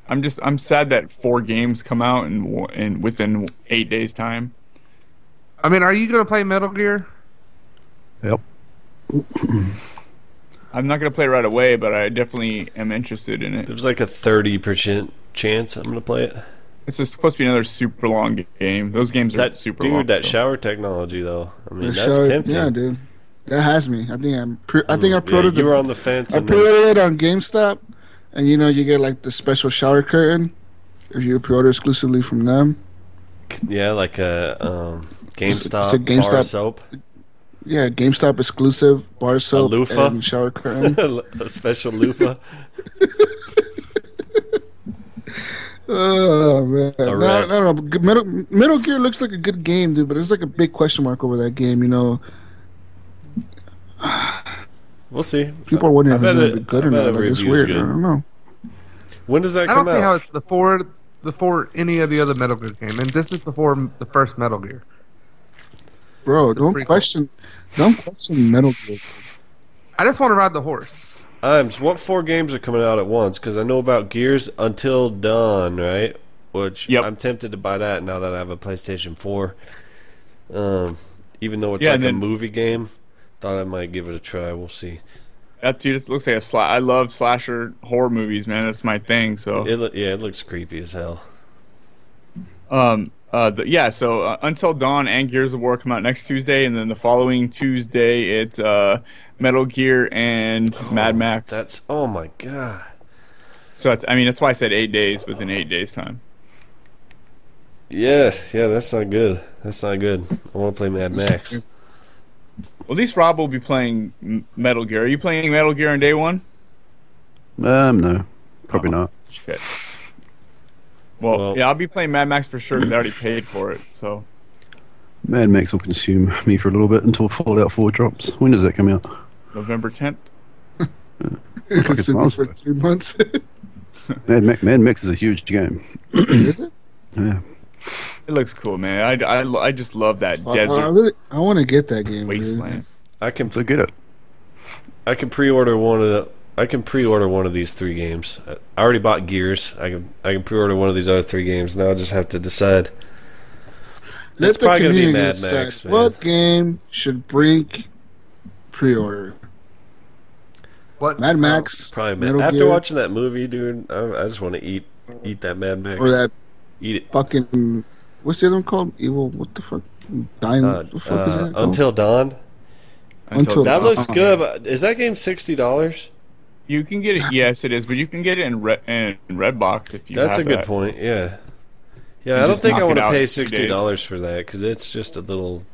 I'm just I'm sad that four games come out in in within eight days time. I mean, are you gonna play Metal Gear? Yep. I'm not gonna play right away, but I definitely am interested in it. There's like a thirty percent chance I'm gonna play it. It's just supposed to be another super long game. Those games that, are super dude, long. Dude, that so. shower technology though. I mean, the that's shower, tempting. Yeah, dude. That has me. I think I'm. Pre- I think I pre-ordered. Yeah, you were on the fence. I pre-ordered it on GameStop, and you know you get like the special shower curtain if you pre-order exclusively from them. Yeah, like a um, GameStop, it's a, it's a GameStop bar soap. Yeah, GameStop exclusive bar soap, a loofah, and shower curtain, a special loofah. Oh man! No, no, no. Metal, Metal Gear looks like a good game, dude, but it's like a big question mark over that game, you know. We'll see. People are wondering if it's going to be good or not. It's weird. Good. I don't know. When does that come out? I don't see out? how it's before, before any of the other Metal Gear game. And this is before the first Metal Gear. Bro, it's don't question Don't question Metal Gear. I just want to ride the horse. Um, so what four games are coming out at once? Because I know about Gears Until Dawn, right? Which yep. I'm tempted to buy that now that I have a PlayStation four. Um, even though it's yeah, like then- a movie game. Thought I might give it a try. We'll see. That dude looks like a sla- I love slasher horror movies, man. That's my thing. So it lo- yeah, it looks creepy as hell. Um. Uh. The, yeah. So uh, Until Dawn and Gears of War come out next Tuesday, and then the following Tuesday it's uh Metal Gear and oh, Mad Max. That's oh my god. So that's, I mean that's why I said eight days within eight days time. Yeah. Yeah. That's not good. That's not good. I want to play Mad Max. Well, at least Rob will be playing Metal Gear. Are you playing Metal Gear on day one? Um, no. Probably oh, not. Shit. Well, well, yeah, I'll be playing Mad Max for sure because I already paid for it, so. Mad Max will consume me for a little bit until Fallout four drops. When does that come out? November tenth. Yeah. It consumed me for three months. Mad, Ma- Mad Max is a huge game. Is it? Yeah. It looks cool, man. I, I, I just love that I, desert. I, really, I want to get that game. Wasteland. Dude. I can so get it. I can pre-order one of the. I can pre-order one of these three games. I already bought Gears. I can I can pre-order one of these other three games. Now I just have to decide. Let it's the probably gonna be Mad Max. Man. What game should Brink pre-order? What Mad Max? Probably Mad Metal After Gear. Watching that movie, dude, I, I just want to eat eat that Mad Max. Or that eat it. Fucking. What's the other one called? Evil. What the fuck? Dying. Uh, what the fuck uh, is that? Called? Until Dawn. Until that Dawn. Looks good. But is that game sixty dollars? You can get it. Yes, it is. But you can get it in Red in Redbox if you. That's have a good that. point. Yeah. Yeah, you I don't think I want to pay sixty dollars for that because it's just a little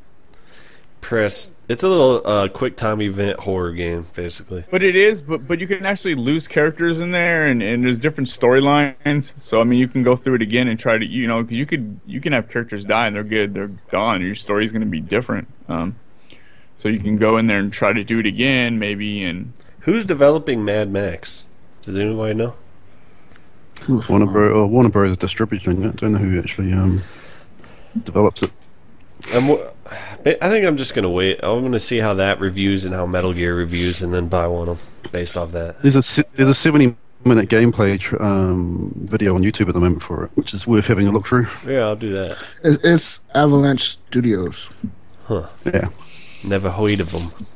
press. It's a little uh, quick time event horror game, basically. But it is. But but you can actually lose characters in there, and, and there's different storylines. So I mean, you can go through it again and try to, you know, because you could you can have characters die and they're good, they're gone. Your story's going to be different. Um, so you can go in there and try to do it again, maybe. And who's developing Mad Max? Does anybody know? Warner Bros. Uh, Warner Bros. Is distributing it. Don't know who actually um develops it. I'm, I think I'm just going to wait. I'm going to see how that reviews and how Metal Gear reviews and then buy one of them based off that. There's a, there's a seventy-minute gameplay um, video on YouTube at the moment for it, which is worth having a look through. Yeah, I'll do that. It's, it's Avalanche Studios. Huh. Yeah. Never heard of them.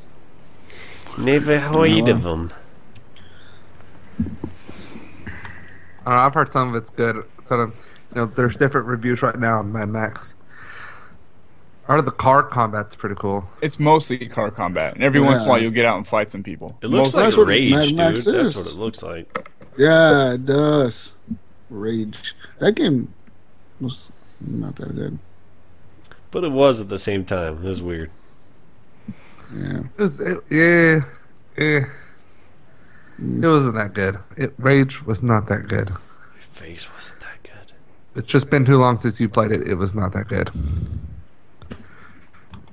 Never heard of them. Uh, I've heard some of it's good. Sort of, You know, there's different reviews right now on Mad Max. Or the car combat's pretty cool. It's mostly car combat, and every yeah. once in a while you'll get out and fight some people. It looks mostly like what Rage, dude. Is. That's what it looks like. Yeah, it does. Rage. That game was not that good, but it was at the same time. It was weird. Yeah. It was. It, yeah. Yeah. It wasn't that good. It, Rage was not that good. My face wasn't that good. It's just been too long since you played it. It was not that good.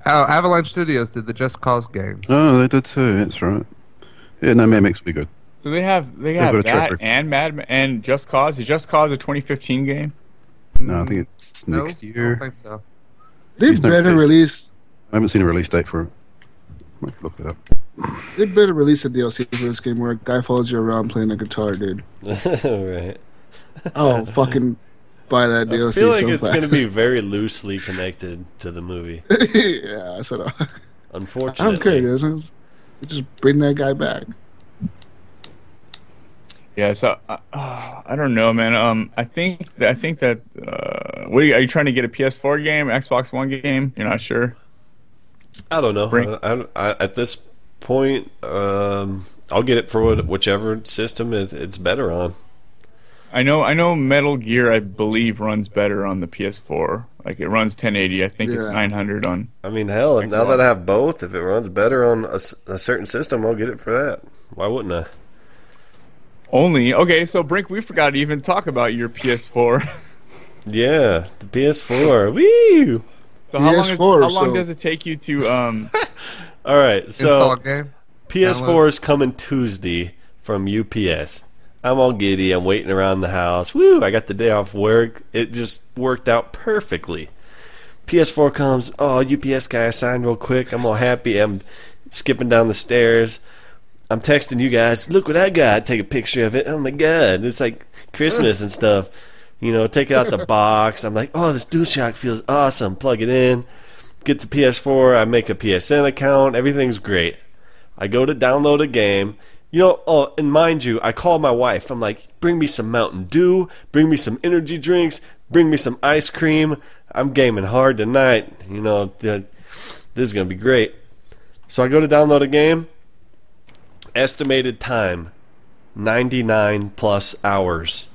Oh, Avalanche Studios did the Just Cause games. Oh, they did too. That's right. Yeah, no, Mad Max would be good. Do they have they have that and Mad Ma- and Just Cause? Is Just Cause a twenty fifteen game? No, I think it's no, next year. I don't think so. They better release. I haven't seen a release date for it. I might look it up. They better release a D L C for this game where a guy follows you around playing a guitar, dude. Right. Oh, fucking buy that D L C. I feel like so it's going to be very loosely connected to the movie. Yeah, I said. Uh, Unfortunately, I'm curious. Just bring that guy back. Yeah, so uh, oh, I don't know, man. Um, I think I think that. Uh, what are you, are you trying to get a P S four game, Xbox One game? You're not sure. I don't know. Bring- I, I, at this point, um, I'll get it for what, whichever system it, it's better on. I know. I know. Metal Gear, I believe, runs better on the P S four. Like it runs ten eighty. I think yeah. it's nine hundred on. I mean, hell, Xbox. Now that I have both, if it runs better on a, a certain system, I'll get it for that. Why wouldn't I? Only okay, so Brink, we forgot to even talk about your P S four. Yeah, the P S four. Woo! So how P S four, long? Is, how long so. does it take you to? Um, All right, so P S four is coming Tuesday from U P S. I'm all giddy. I'm waiting around the house. Woo! I got the day off work. It just worked out perfectly. P S four comes. Oh, U P S guy signed real quick. I'm all happy. I'm skipping down the stairs. I'm texting you guys, look what I got. Take a picture of it. Oh, my God. It's like Christmas and stuff. You know, take it out the box. I'm like, oh, this DualShock feels awesome. Plug it in. Get the P S four. I make a P S N account. Everything's great. I go to download a game. You know, oh, and mind you, I call my wife. I'm like, bring me some Mountain Dew. Bring me some energy drinks. Bring me some ice cream. I'm gaming hard tonight. You know, this is going to be great. So I go to download a game. Estimated time, ninety-nine plus hours.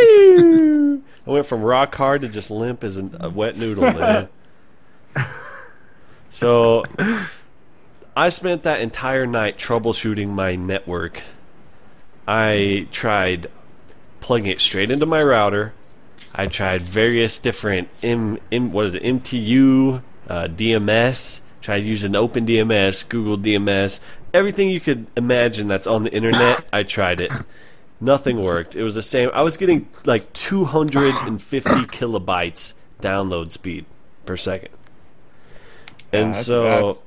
I went from rock hard to just limp as a wet noodle, man. So I spent that entire night troubleshooting my network. I tried plugging it straight into my router. I tried various different M, M what is it, M T U, uh, D M S. Tried using Open D M S, Google D M S, everything you could imagine that's on the internet. I tried it. Nothing worked. It was the same. I was getting like two hundred fifty kilobytes download speed per second. And yeah, that's, so that's...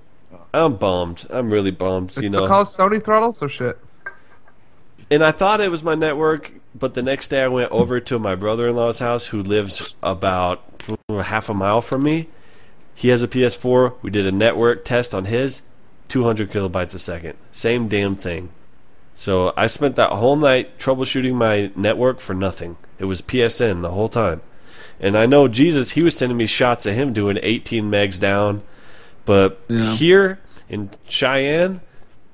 I'm bummed. I'm really bummed. It's you know, because Sony throttles or shit. And I thought it was my network, but the next day I went over to my brother-in-law's house, who lives about half a mile from me. He has a P S four. We did a network test on his. two hundred kilobytes a second. Same damn thing. So I spent that whole night troubleshooting my network for nothing. It was P S N the whole time. And I know Jesus, he was sending me shots of him doing eighteen megs down. But yeah. Here in Cheyenne,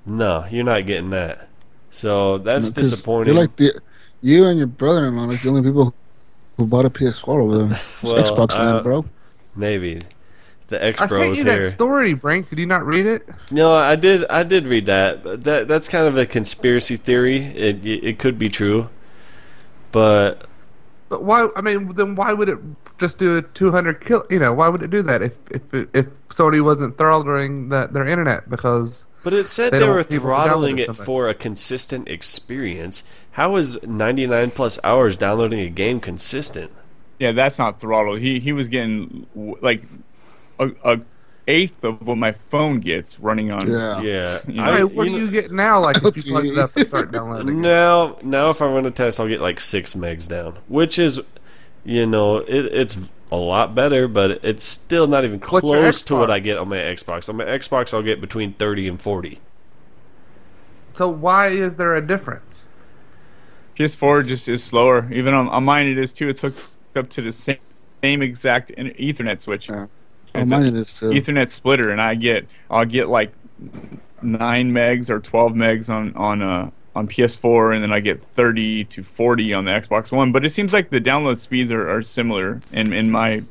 no, you're not getting that. So that's no, disappointing. You're like the, you and your brother-in-law are the only people who bought a P S four over there. Well, Xbox uh, land, bro. Maybe. The X-Bros I sent you here. That story, Brink. Did you not read it? No, I did. I did read that. That that's kind of a conspiracy theory. It it could be true, but but why? I mean, then why would it just do a two hundred kill? You know, why would it do that if if if Sony wasn't throttling the, their internet? Because but it said they, they were throttling it for a consistent experience. How is ninety-nine plus hours downloading a game consistent? Yeah, that's not throttle. He he was getting like. A, a eighth of what my phone gets running on. Yeah. yeah. You know, I, what do you, you get now? Like if you plug it up and start downloading. Now, now if I run a test, I'll get like six megs down, which is, you know, it, it's a lot better, but it's still not even close to what I get on my Xbox. On my Xbox, I'll get between thirty and forty. So why is there a difference? P S four just is slower. Even on, on mine, it is too. It's hooked up to the same, same exact Ethernet switch. Yeah. Oh, mine it is too. Ethernet splitter, and I get I'll get like nine megs or twelve megs on on uh, on P S four, and then I get thirty to forty on the Xbox One. But it seems like the download speeds are, are similar. In in my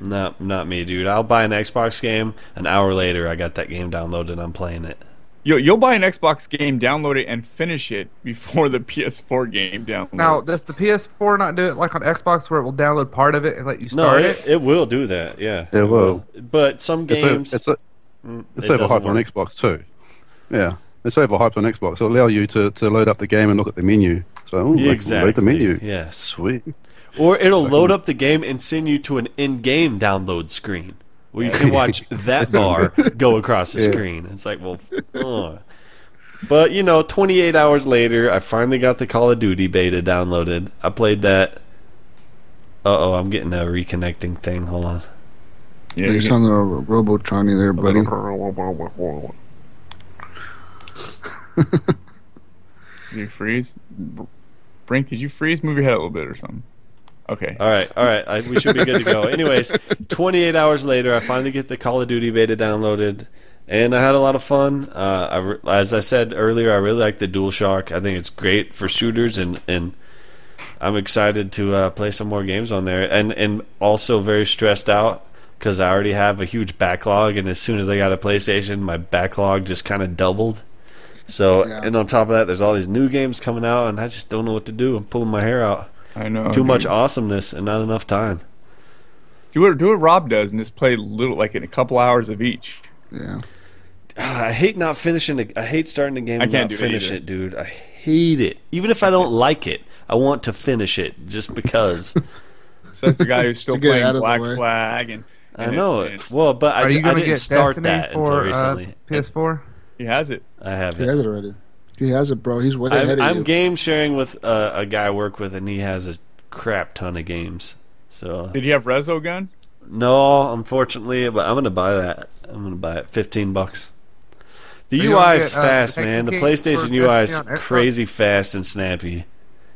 no, not me, dude. I'll buy an Xbox game. An hour later, I got that game downloaded. I'm playing it. You'll, you'll buy an Xbox game, download it, and finish it before the P S four game downloads. Now, does the P S four not do it like on Xbox where it will download part of it and let you start no, it? No, it will do that, yeah. It, it will. will. But some games... It's, a, it's, a, it's it overhyped on Xbox, too. Yeah, it's overhyped on Xbox. It'll allow you to, to load up the game and look at the menu. So, ooh, yeah, exactly. Load the menu. Yeah, sweet. Or it'll load up the game and send you to an in-game download screen. Well, you can watch that bar go across the yeah. screen. It's like, well, uh. But, you know, twenty-eight hours later, I finally got the Call of Duty beta downloaded. I played that. Uh-oh, I'm getting a reconnecting thing. Hold on. Yeah, you sound like a Robotroni there, buddy. Did you freeze? Brink, did you freeze? Move your head a little bit or something. Okay. All right. All right. I, we should be good to go. Anyways, twenty-eight hours later, I finally get the Call of Duty beta downloaded, and I had a lot of fun. Uh, I re- as I said earlier, I really like the DualShock. I think it's great for shooters, and, and I'm excited to uh, play some more games on there. And, and also very stressed out because I already have a huge backlog, and as soon as I got a PlayStation, my backlog just kind of doubled. So, yeah. And on top of that, there's all these new games coming out, and I just don't know what to do. I'm pulling my hair out. I know. Too dude. much awesomeness and not enough time. Do what, do what Rob does and just play little, like in a couple hours of each. Yeah. I hate not finishing. A, I hate starting a game I and can't not finish it, it, dude. I hate it. Even if I don't like it, I want to finish it just because. So that's the guy who's still playing Black Flag. And, and I know it. And, well, but I, I didn't get start Destiny that for, until recently. Uh, P S four? He has it. I have he it. He has it already. He has it, bro. He's way ahead I'm, of you. I'm game sharing with uh, a guy I work with, and he has a crap ton of games. So did you have Resogun? No, unfortunately, but I'm gonna buy that. I'm gonna buy it. Fifteen bucks. The U I is uh, fast, man. The PlayStation U I is crazy fast and snappy.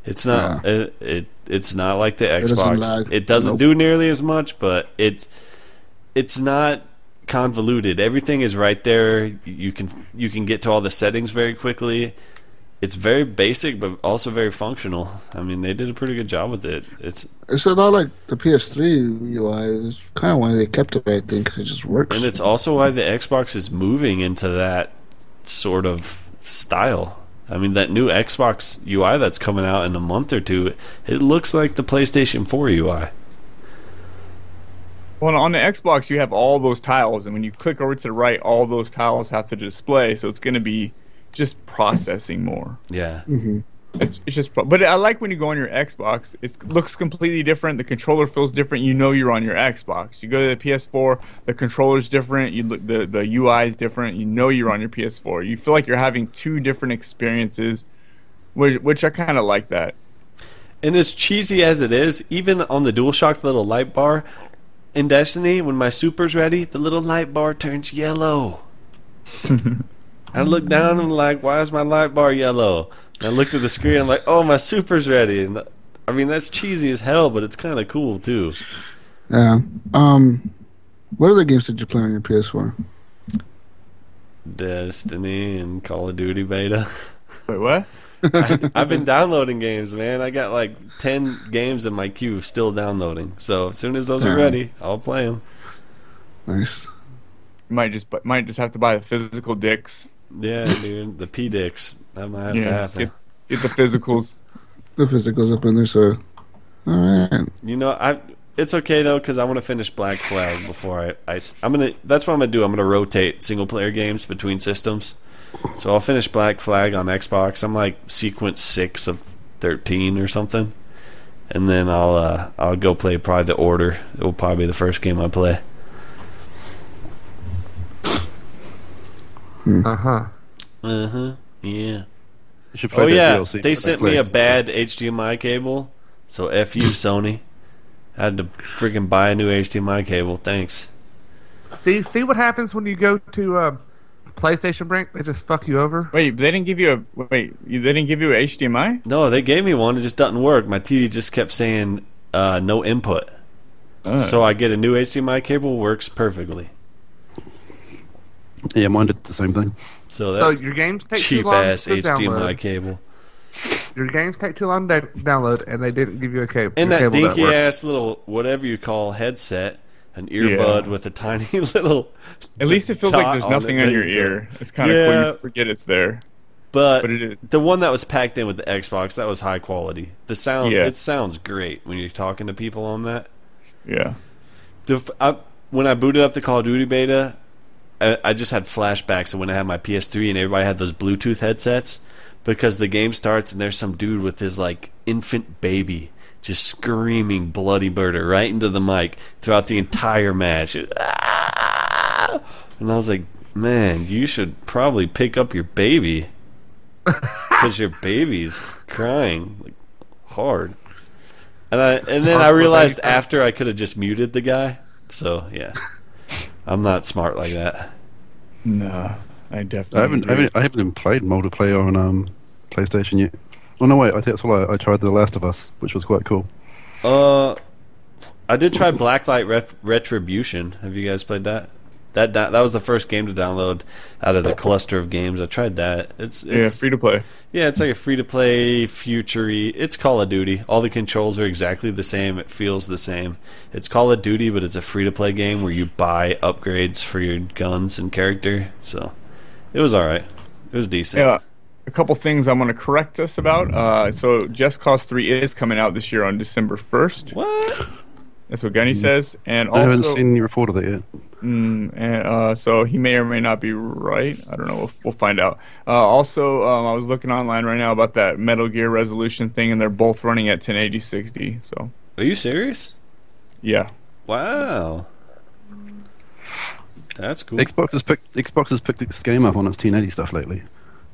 It's not. Yeah. It, it it's not like the Xbox. It doesn't, it doesn't nope. do nearly as much, but it's it's not convoluted. Everything is right there. You can you can get to all the settings very quickly. It's very basic, but also very functional. I mean, they did a pretty good job with it. It's it's a lot like the P S three U I. It's kind of why they kept it right there because it just works. And it's also why the Xbox is moving into that sort of style. I mean, that new Xbox U I that's coming out in a month or two, it looks like the PlayStation four U I. Well, on the Xbox, you have all those tiles, and when you click over to the right, all those tiles have to display, so it's going to be just processing more. Yeah. Mm-hmm. It's, it's just, but I like when you go on your Xbox, it looks completely different. The controller feels different. You know you're on your Xbox. You go to the P S four, the controller's different. You look, the the U I is different. You know you're on your P S four. You feel like you're having two different experiences, which which I kind of like that. And as cheesy as it is, even on the DualShock, the little light bar. In Destiny, when my super's ready, the little light bar turns yellow. I look down and I'm like, why is my light bar yellow? And I looked at the screen and I'm like, oh, my super's ready. And I mean, that's cheesy as hell, but it's kind of cool, too. Yeah. Um, what other games did you play on your P S four? Destiny and Call of Duty beta. Wait, what? I, I've been downloading games, man. I got like ten games in my queue still downloading. So as soon as those are ready, I'll play them. Nice. Might just might just have to buy the physical dicks. Yeah, dude, the P dicks. That might have yeah, to happen. Get, get the physicals. The physicals up in there, so all right. You know, I it's okay though because I want to finish Black Flag before I, I I'm gonna. That's what I'm gonna do. I'm gonna rotate single player games between systems. So I'll finish Black Flag on Xbox. I'm like sequence six of thirteen or something, and then I'll uh, I'll go play probably The Order. It will probably be the first game I play. Uh huh. Uh huh. Yeah. You should play oh yeah, D L C they sent me a bad H D M I cable. So F you, Sony. I had to freaking buy a new H D M I cable. Thanks. See, see what happens when you go to. Uh... PlayStation Brink? They just fuck you over? Wait, they didn't give you a wait. They didn't give you a H D M I? No, they gave me one. It just doesn't work. My T V just kept saying uh, no input. Oh. So I get a new H D M I cable. Works perfectly. Yeah, mine did the same thing. So that's so your games take cheap too long ass to H D M I cable. Your games take too long to download, and they didn't give you a cable. And that dinky ass little whatever you call headset. An earbud yeah. with a tiny little. At least it feels like there's nothing on, on your ear. It's kind of yeah. cool. You forget it's there. But, but it is. The one that was packed in with the Xbox, that was high quality. The sound, yeah. it sounds great when you're talking to people on that. Yeah. The, I, when I booted up the Call of Duty beta, I, I just had flashbacks of when I had my P S three and everybody had those Bluetooth headsets because the game starts and there's some dude with his like infant baby. Just screaming bloody murder right into the mic throughout the entire match. Was, ah! And I was like, man, you should probably pick up your baby. Because your baby's crying like hard. And I and then I realized after I could have just muted the guy. So, yeah. I'm not smart like that. No, I definitely I haven't, I haven't, I haven't even played multiplayer on um, PlayStation yet. Oh no! Wait, I think that's all. I, I tried The Last of Us, which was quite cool. Uh, I did try Blacklight Ret- Retribution. Have you guys played that? That that was the first game to download out of the cluster of games. I tried that. It's, it's yeah, free to play. Yeah, it's like a free to play future-y. It's Call of Duty. All the controls are exactly the same. It feels the same. It's Call of Duty, but it's a free to play game where you buy upgrades for your guns and character. So, it was all right. It was decent. Yeah. A couple things I want to correct us about. Uh, so, Just Cause three is coming out this year on December first. What? That's what Gunny mm. says. And also, I haven't seen any report of that yet. Mm, and, uh, so, he may or may not be right. I don't know. We'll, we'll find out. Uh, also, um, I was looking online right now about that Metal Gear resolution thing, and they're both running at ten eighty sixty. So. Are you serious? Yeah. Wow. That's cool. Xbox has picked, Xbox has picked its game up on its ten eighty stuff lately.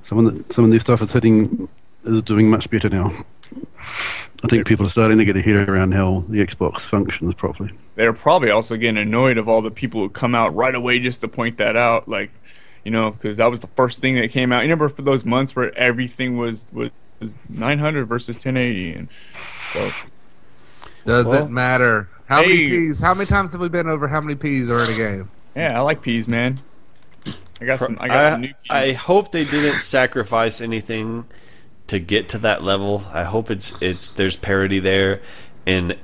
Some of, the, some of their stuff is hitting, is doing much better now. I think people are starting to get their head around how the Xbox functions properly. They're probably also getting annoyed of all the people who come out right away just to point that out, like, you know, because that was the first thing that came out. You remember for those months where everything was was, was nine hundred versus ten eighty, and so doesn't well, matter how hey. many P's. How many times have we been over how many P's are in a game? Yeah, I like P's, man. I got some. I got I, some new keys. I hope they didn't sacrifice anything to get to that level. I hope it's it's there's parity there, and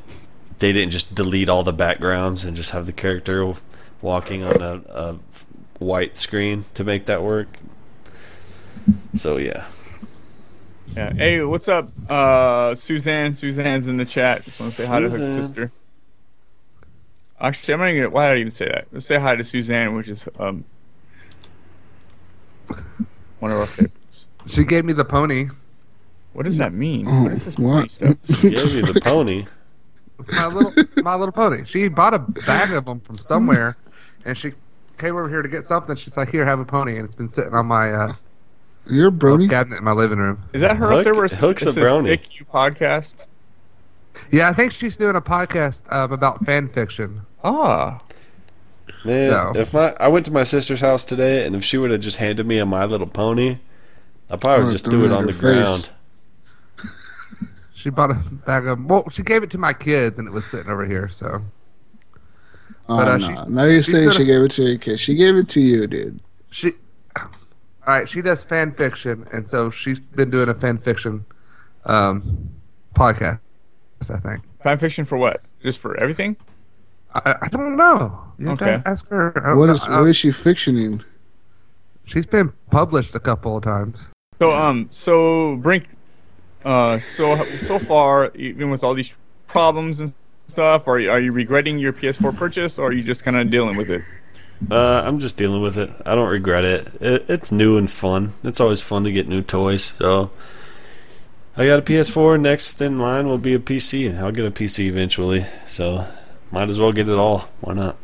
they didn't just delete all the backgrounds and just have the character walking on a, a white screen to make that work. So yeah. Yeah. Hey, what's up, uh, Suzanne? Suzanne's in the chat. Just want to say hi Suzanne. to her sister. Actually, I'm not even. Why did I even say that? Let's say hi to Suzanne, which is um. one of our favorites. She gave me the pony. What does that mean? Oh, what is this what? Stuff? She gave me the pony. It's my little, my little pony. She bought a bag of them from somewhere, and she came over here to get something. She's like, "Here, have a pony," and it's been sitting on my uh, your brony cabinet in my living room. Is that her Hook, up there? Where Hook's a brony. Thick You podcast. Yeah, I think she's doing a podcast um, about fan fiction. Ah. Man, so. if my I went to my sister's house today, and if she would have just handed me a My Little Pony, I probably would just threw it on the face. ground. She bought a bag of well, she gave it to my kids, and it was sitting over here. So, oh, but, uh, no. now you're saying she gave it to your kids. She gave it to you, dude. She, all right. She does fan fiction, and so she's been doing a fan fiction um, podcast. I think fan fiction for what? Just for everything. I, I don't know. You okay. have to ask her. What is know. what is she fictioning? She's been published a couple of times. So um, so Brink, uh, so so far, even with all these problems and stuff, are you, are you regretting your P S four purchase, or are you just kind of dealing with it? Uh, I'm just dealing with it. I don't regret it. it. It's new and fun. It's always fun to get new toys. So I got a P S four. Next in line will be a P C. I'll get a P C eventually. So. Might as well get it all. Why not?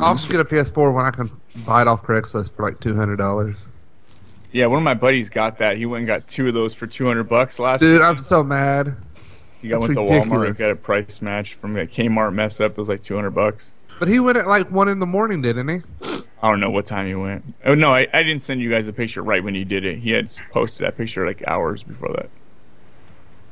I'll just get a P S four when I can buy it off Craigslist for like two hundred dollars. Yeah, one of my buddies got that. He went and got two of those for two hundred bucks last Dude, week. I'm so mad. He got That's went ridiculous. to Walmart and got a price match from a Kmart mess up. It was like two hundred bucks. But he went at like one in the morning, didn't he? I don't know what time he went. Oh no, I, I didn't send you guys a picture right when he did it. He had posted that picture like hours before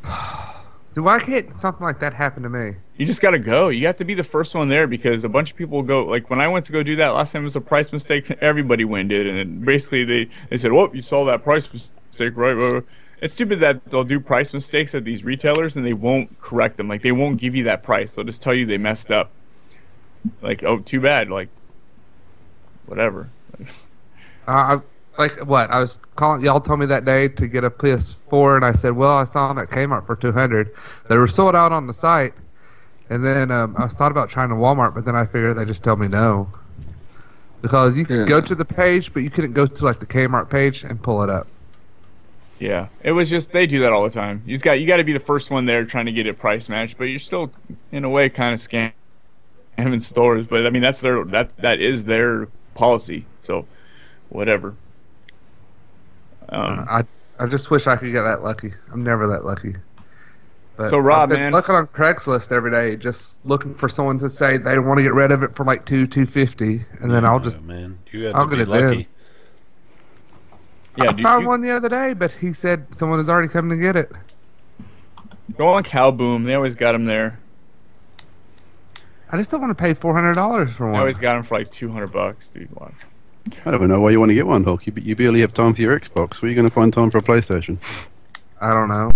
that. So why can't something like that happen to me? You just gotta go. You have to be the first one there because a bunch of people go. Like when I went to go do that last time, it was a price mistake. Everybody went did, and then basically they they said, "Whoop, you saw that price mistake, right?" It's stupid that they'll do price mistakes at these retailers and they won't correct them. Like they won't give you that price. They'll just tell you they messed up. Like, oh, too bad. Like, whatever. uh, I, like what? I was calling. Y'all told me that day to get a P S four, and I said, well, I saw them at Kmart for two hundred dollars. They were sold out on the site, and then um, I was thought about trying to Walmart, but then I figured they just told me no because you could yeah. go to the page, but you couldn't go to like the Kmart page and pull it up. Yeah, it was just they do that all the time. You got you got to be the first one there trying to get it price matched, but you're still in a way kind of scamming stores. But I mean that's their that that is their policy. So whatever. Um, I I just wish I could get that lucky. I'm never that lucky. But so Rob, I've been man, looking on Craigslist every day, just looking for someone to say they want to get rid of it for like two two fifty, and then I'll just man, you have I'll to be lucky. Then. Yeah, I found you, one the other day, but he said someone has already come to get it. Go on Cowboom. They always got them there. I just don't want to pay four hundred dollars for one. I always got them for like two hundred bucks, dude. One. I don't know why you want to get one, Hulk. You, you barely have time for your Xbox. Where are you going to find time for a PlayStation? I don't know.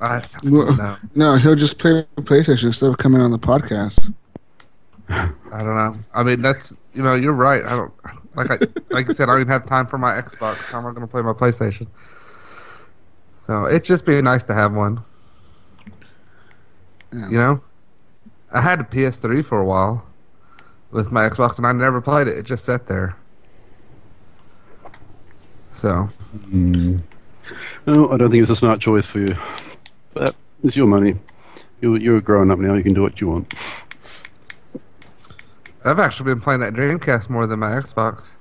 I don't well, know. No, he'll just play PlayStation instead of coming on the podcast. I don't know. I mean, that's you know, you're right. I don't like I like I said. I don't even have time for my Xbox. How am I going to play my PlayStation? So it'd just be nice to have one. Yeah. You know, I had a P S three for a while with my Xbox, and I never played it. It just sat there. So, mm. no, I don't think it's a smart choice for you. But it's your money. You're you're grown up now. You can do what you want. I've actually been playing that Dreamcast more than my Xbox.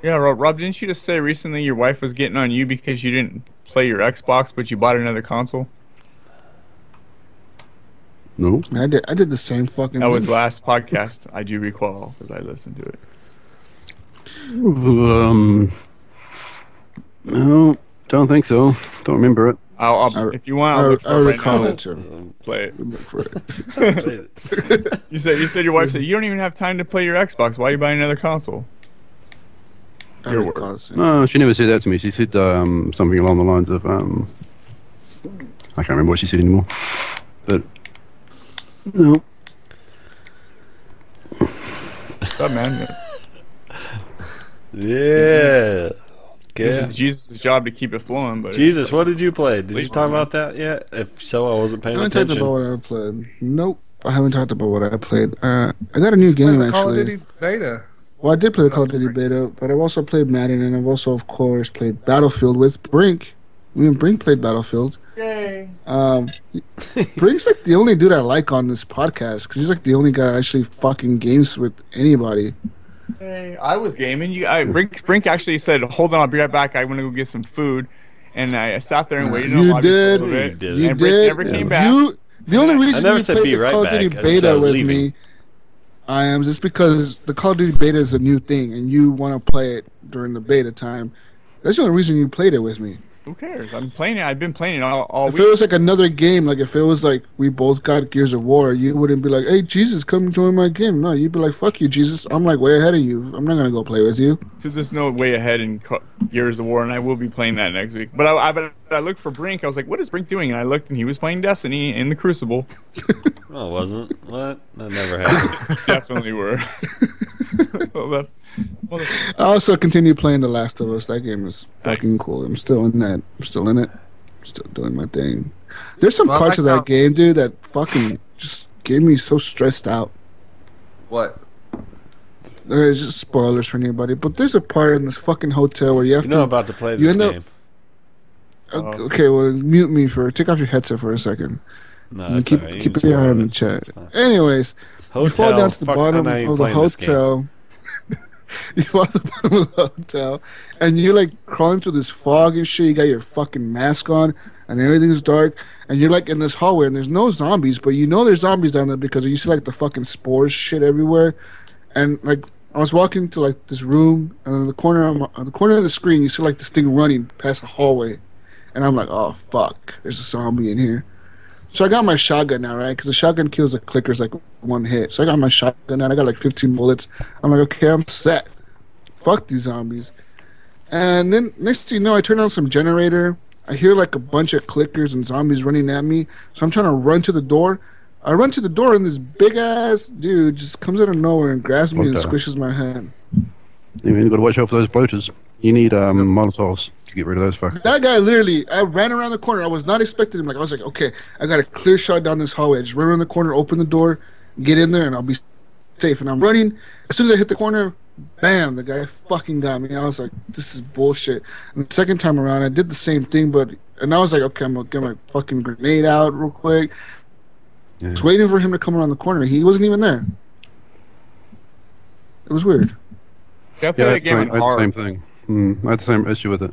Yeah, Rob, Rob, didn't you just say recently your wife was getting on you because you didn't play your Xbox, but you bought another console? No. I did, I did the same fucking thing. That was last podcast. I do recall because I listened to it. Um, no, don't think so. Don't remember it. I'll, I'll, I, if you want, I'll I, look for I, it right now. It to play it. Look for it. you said you said your wife said you don't even have time to play your Xbox. Why are you buying another console? I your words. No, she never said that to me. She said um, something along the lines of um, I can't remember what she said anymore. But no. What's up, man? yeah. Yeah. It's Jesus' job to keep it flowing. But Jesus, like, what did you play? Did you talk about that yet? If so, I wasn't paying I haven't attention. I haven't talked about what I played. Nope, I haven't talked about what I played. Uh, I got a new game, actually. Call of Duty beta. Well, I did play the Call of Duty beta, but I've also played Madden, and I've also, of course, played Battlefield with Brink. Me and Brink played Battlefield. Yay. Um, Brink's like the only dude I like on this podcast, because he's like the only guy I actually fucking games with anybody. Hey, I was gaming. You, I, Brink, Brink actually said, "Hold on, I'll be right back. I want to go get some food." And I sat there and waited. You on did. You did. You and Brink did. Never yeah. came back. You, the only reason I never you said played be the right Call of Duty beta I I with leaving. me, I am just because the Call of Duty beta is a new thing, and you want to play it during the beta time. That's the only reason you played it with me. Who cares? I'm playing it. I've been playing it all, all if week. If it was like another game, like if it was like we both got Gears of War, you wouldn't be like, hey, Jesus, come join my game. No, you'd be like, fuck you, Jesus. I'm like way ahead of you. I'm not going to go play with you. So there's no way ahead in Gears of War, and I will be playing that next week. But I, I, but I looked for Brink. I was like, what is Brink doing? And I looked, and he was playing Destiny in the Crucible. No, it wasn't. What? That never happens. Definitely were. Well, that, well, that. I also continue playing The Last of Us. That game is fucking nice. Cool. I'm still in that. I'm still in it. I'm still doing my thing. There's some well, parts like of that how- game, dude, that fucking just gave me so stressed out. What? There's just spoilers for anybody, but there's a part in this fucking hotel where you have you to. You know about to play this you end game. Up, okay, oh. okay, well, mute me for. Take off your headset for a second. No, that's keep, all right. Keep you your eye on the chat. Anyways, hotel, you fall down to the fuck, bottom of the hotel. You fall to the bottom of the hotel, and you're like crawling through this fog and shit. You got your fucking mask on, and everything's dark. And you're like in this hallway, and there's no zombies, but you know there's zombies down there because you see like the fucking spores shit everywhere. And like I was walking to like this room, and on the corner on, my, on the corner of the screen, you see like this thing running past the hallway, and I'm like, oh fuck, there's a zombie in here. So I got my shotgun now, right? Because the shotgun kills the clickers like one hit. So I got my shotgun now. And I got like fifteen bullets. I'm like, okay, I'm set. Fuck these zombies. And then next thing you know, I turn on some generator. I hear like a bunch of clickers and zombies running at me. So I'm trying to run to the door. I run to the door, and this big ass dude just comes out of nowhere and grabs me okay. and squishes my hand. You mean you gotta watch out for those bloaters. You need um, Molotovs. Get rid of those fuckers. That guy literally, I ran around the corner. I was not expecting him. Like I was like, okay, I got a clear shot down this hallway. I just ran around the corner, open the door, get in there, and I'll be safe. And I'm running. As soon as I hit the corner, bam, the guy fucking got me. I was like, this is bullshit. And the second time around, I did the same thing, but and I was like, okay, I'm gonna get my fucking grenade out real quick. Yeah. I was waiting for him to come around the corner. He wasn't even there. It was weird. Yeah, I had the same thing. Mm, I had the same issue with it.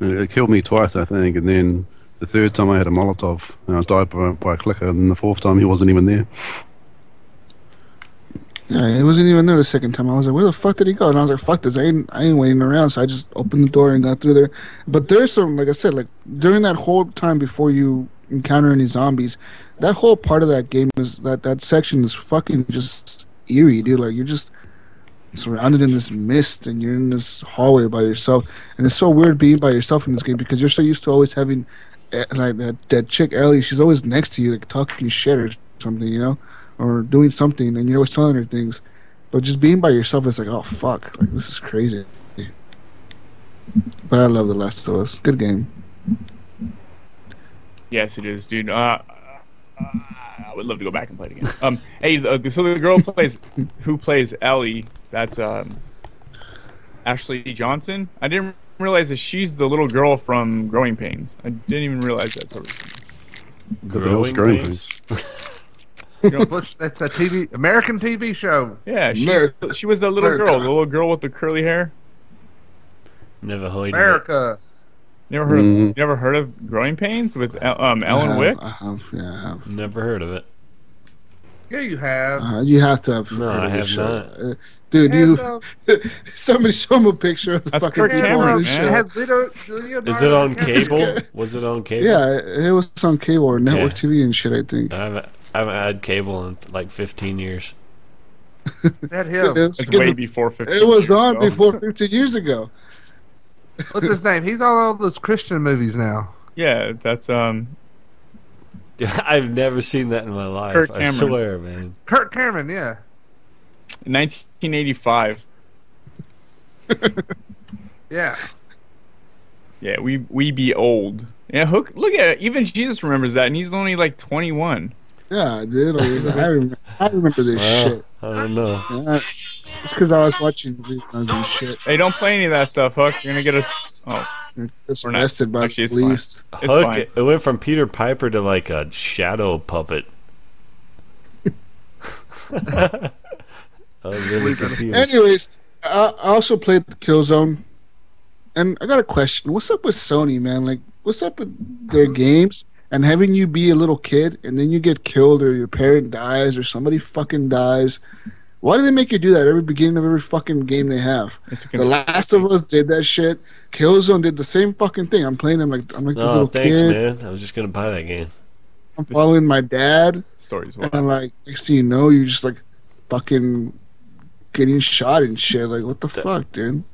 It killed me twice, I think, and then the third time I had a Molotov, and I died by, by a clicker, and the fourth time he wasn't even there. Yeah, he wasn't even there the second time. I was like, where the fuck did he go? And I was like, fuck this, I ain't, I ain't waiting around, so I just opened the door and got through there. But there's some, like I said, like during that whole time before you encounter any zombies, that whole part of that game, is that, that section is fucking just eerie, dude. Like, you're just surrounded in this mist, and you're in this hallway by yourself, and it's so weird being by yourself in this game because you're so used to always having, like that, that chick Ellie, she's always next to you, like talking shit or something, you know, or doing something, and you're always telling her things. But just being by yourself, it's like, oh fuck, like this is crazy. But I love The Last of Us. Good game. Yes, it is, dude. Uh, uh, I would love to go back and play it again. Um, hey, uh, so the girl plays who plays Ellie. That's um, Ashley Johnson. I didn't realize that she's the little girl from Growing Pains. I didn't even realize that. Growing, Growing Pains. Pains. You know, that's a T V American T V show. Yeah, she was the little America. girl, the little girl with the curly hair. Never heard of America. Never heard. Mm. Of, never heard of Growing Pains with um Ellen I have, Wick. I have, yeah, I have. Never heard of it. Yeah, you have. Uh, you have to have. No, heard I of have show. not. Uh, Dude, you, somebody show him a picture of the That's fucking Cameron, man. Little, little Is it on cable? Was it on cable? Yeah, it was on cable or network yeah. T V and shit, I think. I haven't, I haven't had cable in like fifteen years. That him. It's, it's way before fifteen years. It was years on ago. Before fifteen years ago. What's his name? He's on all those Christian movies now. Yeah, that's... um. I've never seen that in my life. Kirk Cameron. I swear, man. Kirk Cameron, yeah. nineteen eighty-five. Yeah. Yeah, we we be old. Yeah, Hook. Look at it. Even Jesus remembers that, and he's only like twenty-one. Yeah, dude. I remember, I remember this well, shit. I don't know. Yeah, it's because I was watching reruns and shit. Hey, don't play any of that stuff, Hook. You're gonna get us. Oh, it's arrested by Actually, police. It's Hook. Fine. It went from Peter Piper to like a shadow puppet. Really Anyways, I also played the Killzone, and I got a question. What's up with Sony, man? Like, what's up with their games and having you be a little kid and then you get killed or your parent dies or somebody fucking dies? Why do they make you do that every beginning of every fucking game they have? The Last of Us did that shit. Killzone did the same fucking thing. I'm playing. I'm like, I'm like, oh, this little thanks, kid. man. I was just gonna buy that game. I'm following my dad. Stories. And I'm like, next thing you know, you just like fucking. Getting shot and shit, like what the that, fuck, dude?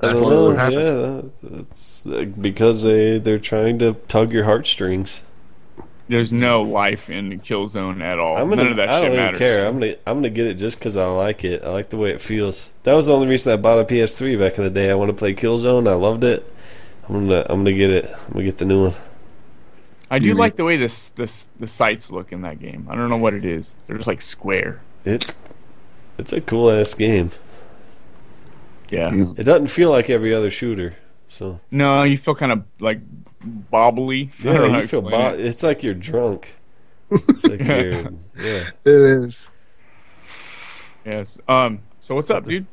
That's know, yeah, that's because they they're trying to tug your heartstrings. There's no life in the kill zone at all. Gonna, None of that I shit don't matters. Care. I'm gonna I'm gonna get it just because I like it. I like the way it feels. That was the only reason I bought a P S three back in the day. I want to play Killzone. I loved it. I'm gonna I'm gonna get it. I'm gonna get the new one. I do mm-hmm. like the way this this the sights look in that game. I don't know what it is. They're just like square. It's it's a cool ass game. Yeah, it doesn't feel like every other shooter. So no, you feel kind of like bobbly. Yeah, I don't know you feel bo- it. It's like you're drunk. It's like you're, yeah, it is. Yes. Um. So what's up, dude?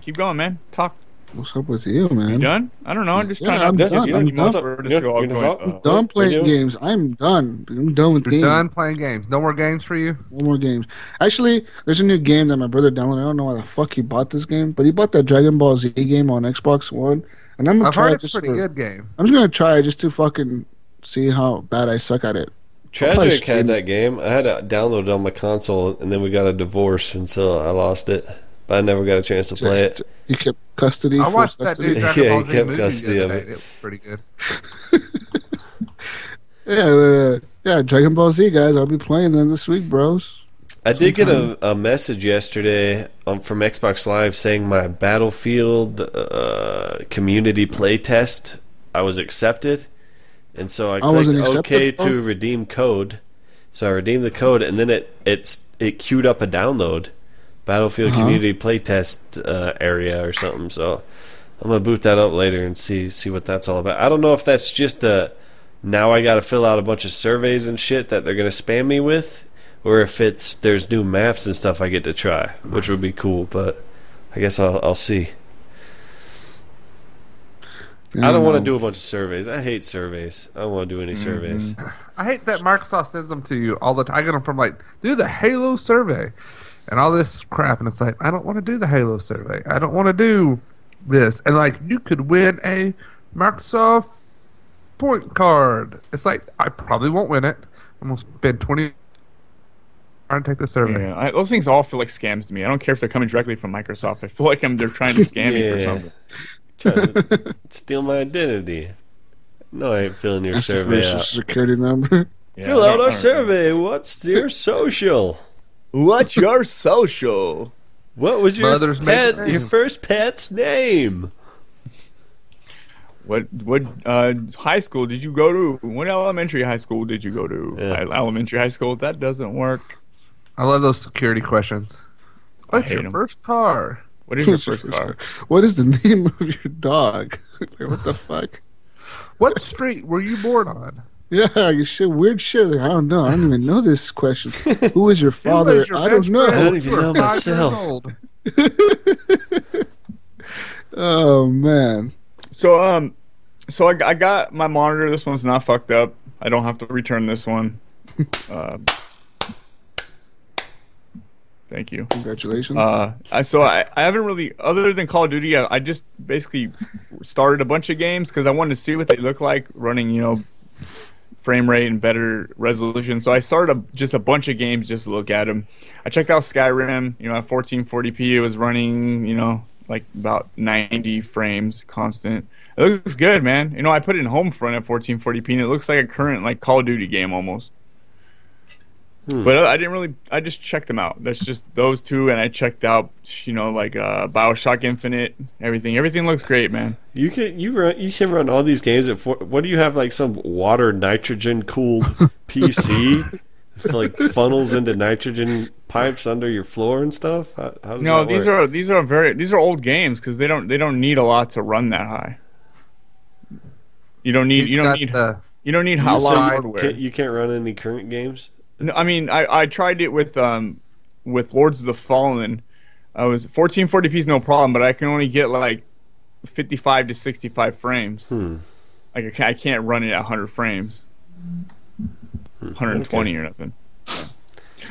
Keep going, man. Talk. What's up with you, man? You done? I don't know. I'm just yeah, trying to I'm done. I'm, I'm done playing games. I'm done. I'm done with You're games. Done playing games. No more games for you? No more games. Actually, there's a new game that my brother downloaded. I don't know why the fuck he bought this game, but he bought that Dragon Ball Z game on Xbox One. And I'm gonna I've try heard it it's a pretty for, good game. I'm just gonna try it just to fucking see how bad I suck at it. Tragic had that game. I had it downloaded on my console, and then we got a divorce, and so I lost it. But I never got a chance to play it. You kept custody. I watched that dude. Yeah, he kept custody of it. It was pretty good. yeah, uh, yeah. Dragon Ball Z, guys. I'll be playing them this week, bros. I did get a, a message yesterday on, from Xbox Live saying my Battlefield uh, community playtest, I was accepted, and so I clicked I OK to redeem code. So I redeemed the code, and then it it it queued up a download. Battlefield uh-huh. community playtest uh, area or something. So I'm gonna boot that up later and see see what that's all about. I don't know if that's just a now I gotta fill out a bunch of surveys and shit that they're gonna spam me with, or if it's there's new maps and stuff I get to try, which would be cool. But I guess I'll I'll see. I don't want to do a bunch of surveys. I hate surveys. I don't want to do any mm-hmm. surveys. I hate that Microsoft sends them to you all the time. I get them from like do the Halo survey. And all this crap, and it's like, I don't want to do the Halo survey. I don't want to do this. And, like, you could win a Microsoft point card. It's like, I probably won't win it. I'm going to spend twenty dollars and take the survey. Yeah, I, those things all feel like scams to me. I don't care if they're coming directly from Microsoft. I feel like I'm they're trying to scam me for something. Trying to steal my identity. No, I ain't filling your That's survey out. Security number. Yeah, Fill out our survey. Know. What's your social? What's your social? What was your Mother's pet? Your first pet's name? What what uh, high school did you go to? What elementary high school did you go to? Yeah. Elementary high school. That doesn't work. I love those security questions. What's your them. first car? What is your first car? What is the name of your dog? What the fuck? What street were you born on? Yeah, you shit, weird shit. I don't know. I don't even know this question. Who is your father? Is your I don't know. I don't even know myself. Oh man. So um, so I, I got my monitor. This one's not fucked up. I don't have to return this one. uh, thank you. Congratulations. Uh, I, so I, I haven't really, other than Call of Duty, I, I just basically started a bunch of games because I wanted to see what they look like running. You know. Frame rate and better resolution. So I started a, just a bunch of games just to look at them. I checked out Skyrim. You know, at fourteen forty p, it was running, you know, like about ninety frames constant. It looks good, man. You know, I put it in home front at fourteen forty p, and it looks like a current like Call of Duty game almost. Hmm. But I didn't really. I just checked them out. That's just those two, and I checked out, you know, like uh, BioShock Infinite. Everything, everything looks great, man. You can you run you can run all these games at. Four, what do you have? Like some water nitrogen cooled P C, like funnels into nitrogen pipes under your floor and stuff. How, how does no, that these work? are these are very these are old games because they don't they don't need a lot to run that high. You don't need He's you don't need the, you don't need how lot hardware. Can't, you can't run any current games. No, I mean, I, I tried it with um with Lords of the Fallen. I was fourteen forty p is no problem, but I can only get like fifty-five to sixty-five frames. Hmm. Like I can't run it at one hundred frames, one hundred twenty okay. or nothing. Yeah.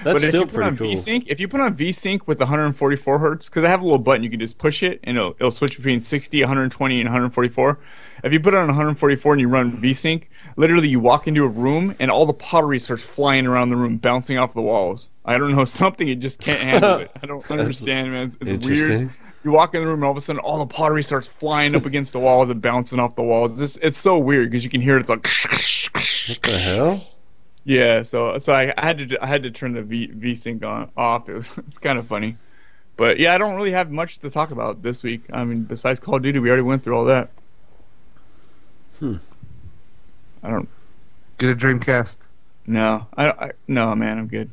That's but still pretty cool. V-Sync, if you put on VSync with one forty-four hertz, because I have a little button you can just push it and it'll, it'll switch between sixty, one twenty, and one forty-four. If you put it on one forty-four and you run VSync, literally you walk into a room and all the pottery starts flying around the room, bouncing off the walls. I don't know, something you just can't handle it. I don't understand, man. It's, it's weird. You walk in the room and all of a sudden all the pottery starts flying up against the walls and bouncing off the walls. It's, just, it's so weird because you can hear it, it's like. What the hell? Yeah, so so I, I had to I had to turn the V VSync on off. It was, it's kind of funny, but yeah, I don't really have much to talk about this week. I mean, besides Call of Duty, we already went through all that. Hmm. I don't get a Dreamcast. No, I, I no man, I'm good.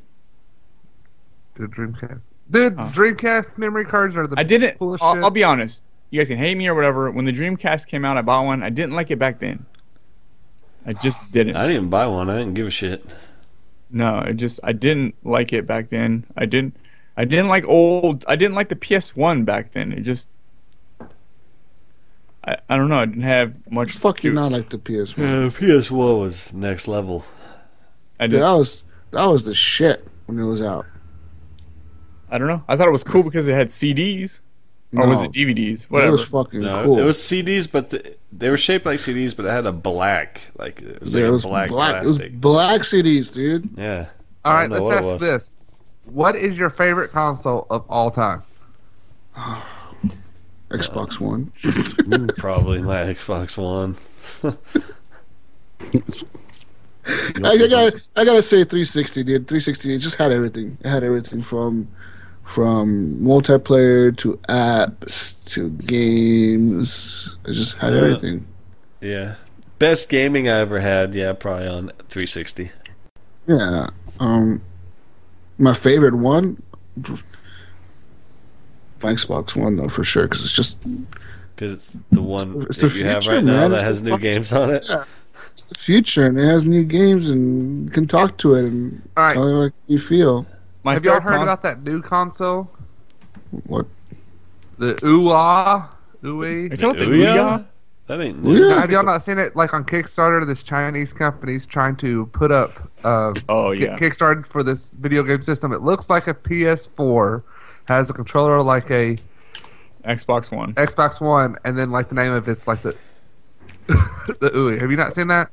Get a Dreamcast, dude. Oh. Dreamcast memory cards are the I didn't. Coolest I'll, shit. I'll be honest. You guys can hate me or whatever. When the Dreamcast came out, I bought one. I didn't like it back then. I just didn't. I didn't buy one. I didn't give a shit. No, I just I didn't like it back then. I didn't I didn't like old I didn't like the P S one back then. It just I, I don't know. I didn't have much. Fuck you, not like the P S one. Yeah, the P S one was next level. I did. Dude, that was that was the shit when it was out. I don't know. I thought it was cool because it had C Ds. Or no, was it D V Ds? Whatever. It was fucking no, cool. It was C Ds, but the, they were shaped like C Ds, but it had a black, like it was yeah, like it was a black, black plastic. It was black C Ds, dude. Yeah. All right, let's ask this. What is your favorite console of all time? Xbox uh, One. Probably my Xbox One. I, I got. I gotta say, three sixty, dude. three sixty. It just had everything. It had everything from. From multiplayer to apps to games. I just had yeah. everything. Yeah. Best gaming I ever had, yeah, probably on three sixty. Yeah. Um, my favorite one, Xbox One, though, for sure, because it's just... Because it's the one it's the, it's that the you future, have right man. now that it's has new fucking, games on it. Yeah. It's the future, and it has new games, and you can talk to it and All right. tell you what you feel. My Have y'all heard con- about that new console? What? The Ouya? Ouya? Are you talking about the Ouya? That ain't new. Have y'all not seen it? Like on Kickstarter, this Chinese company's trying to put up uh, oh, yeah. get Kickstarted for this video game system. It looks like a P S four, has a controller like a... Xbox One. Xbox One, and then like the name of it's like the, the Ouya. Have you not seen that?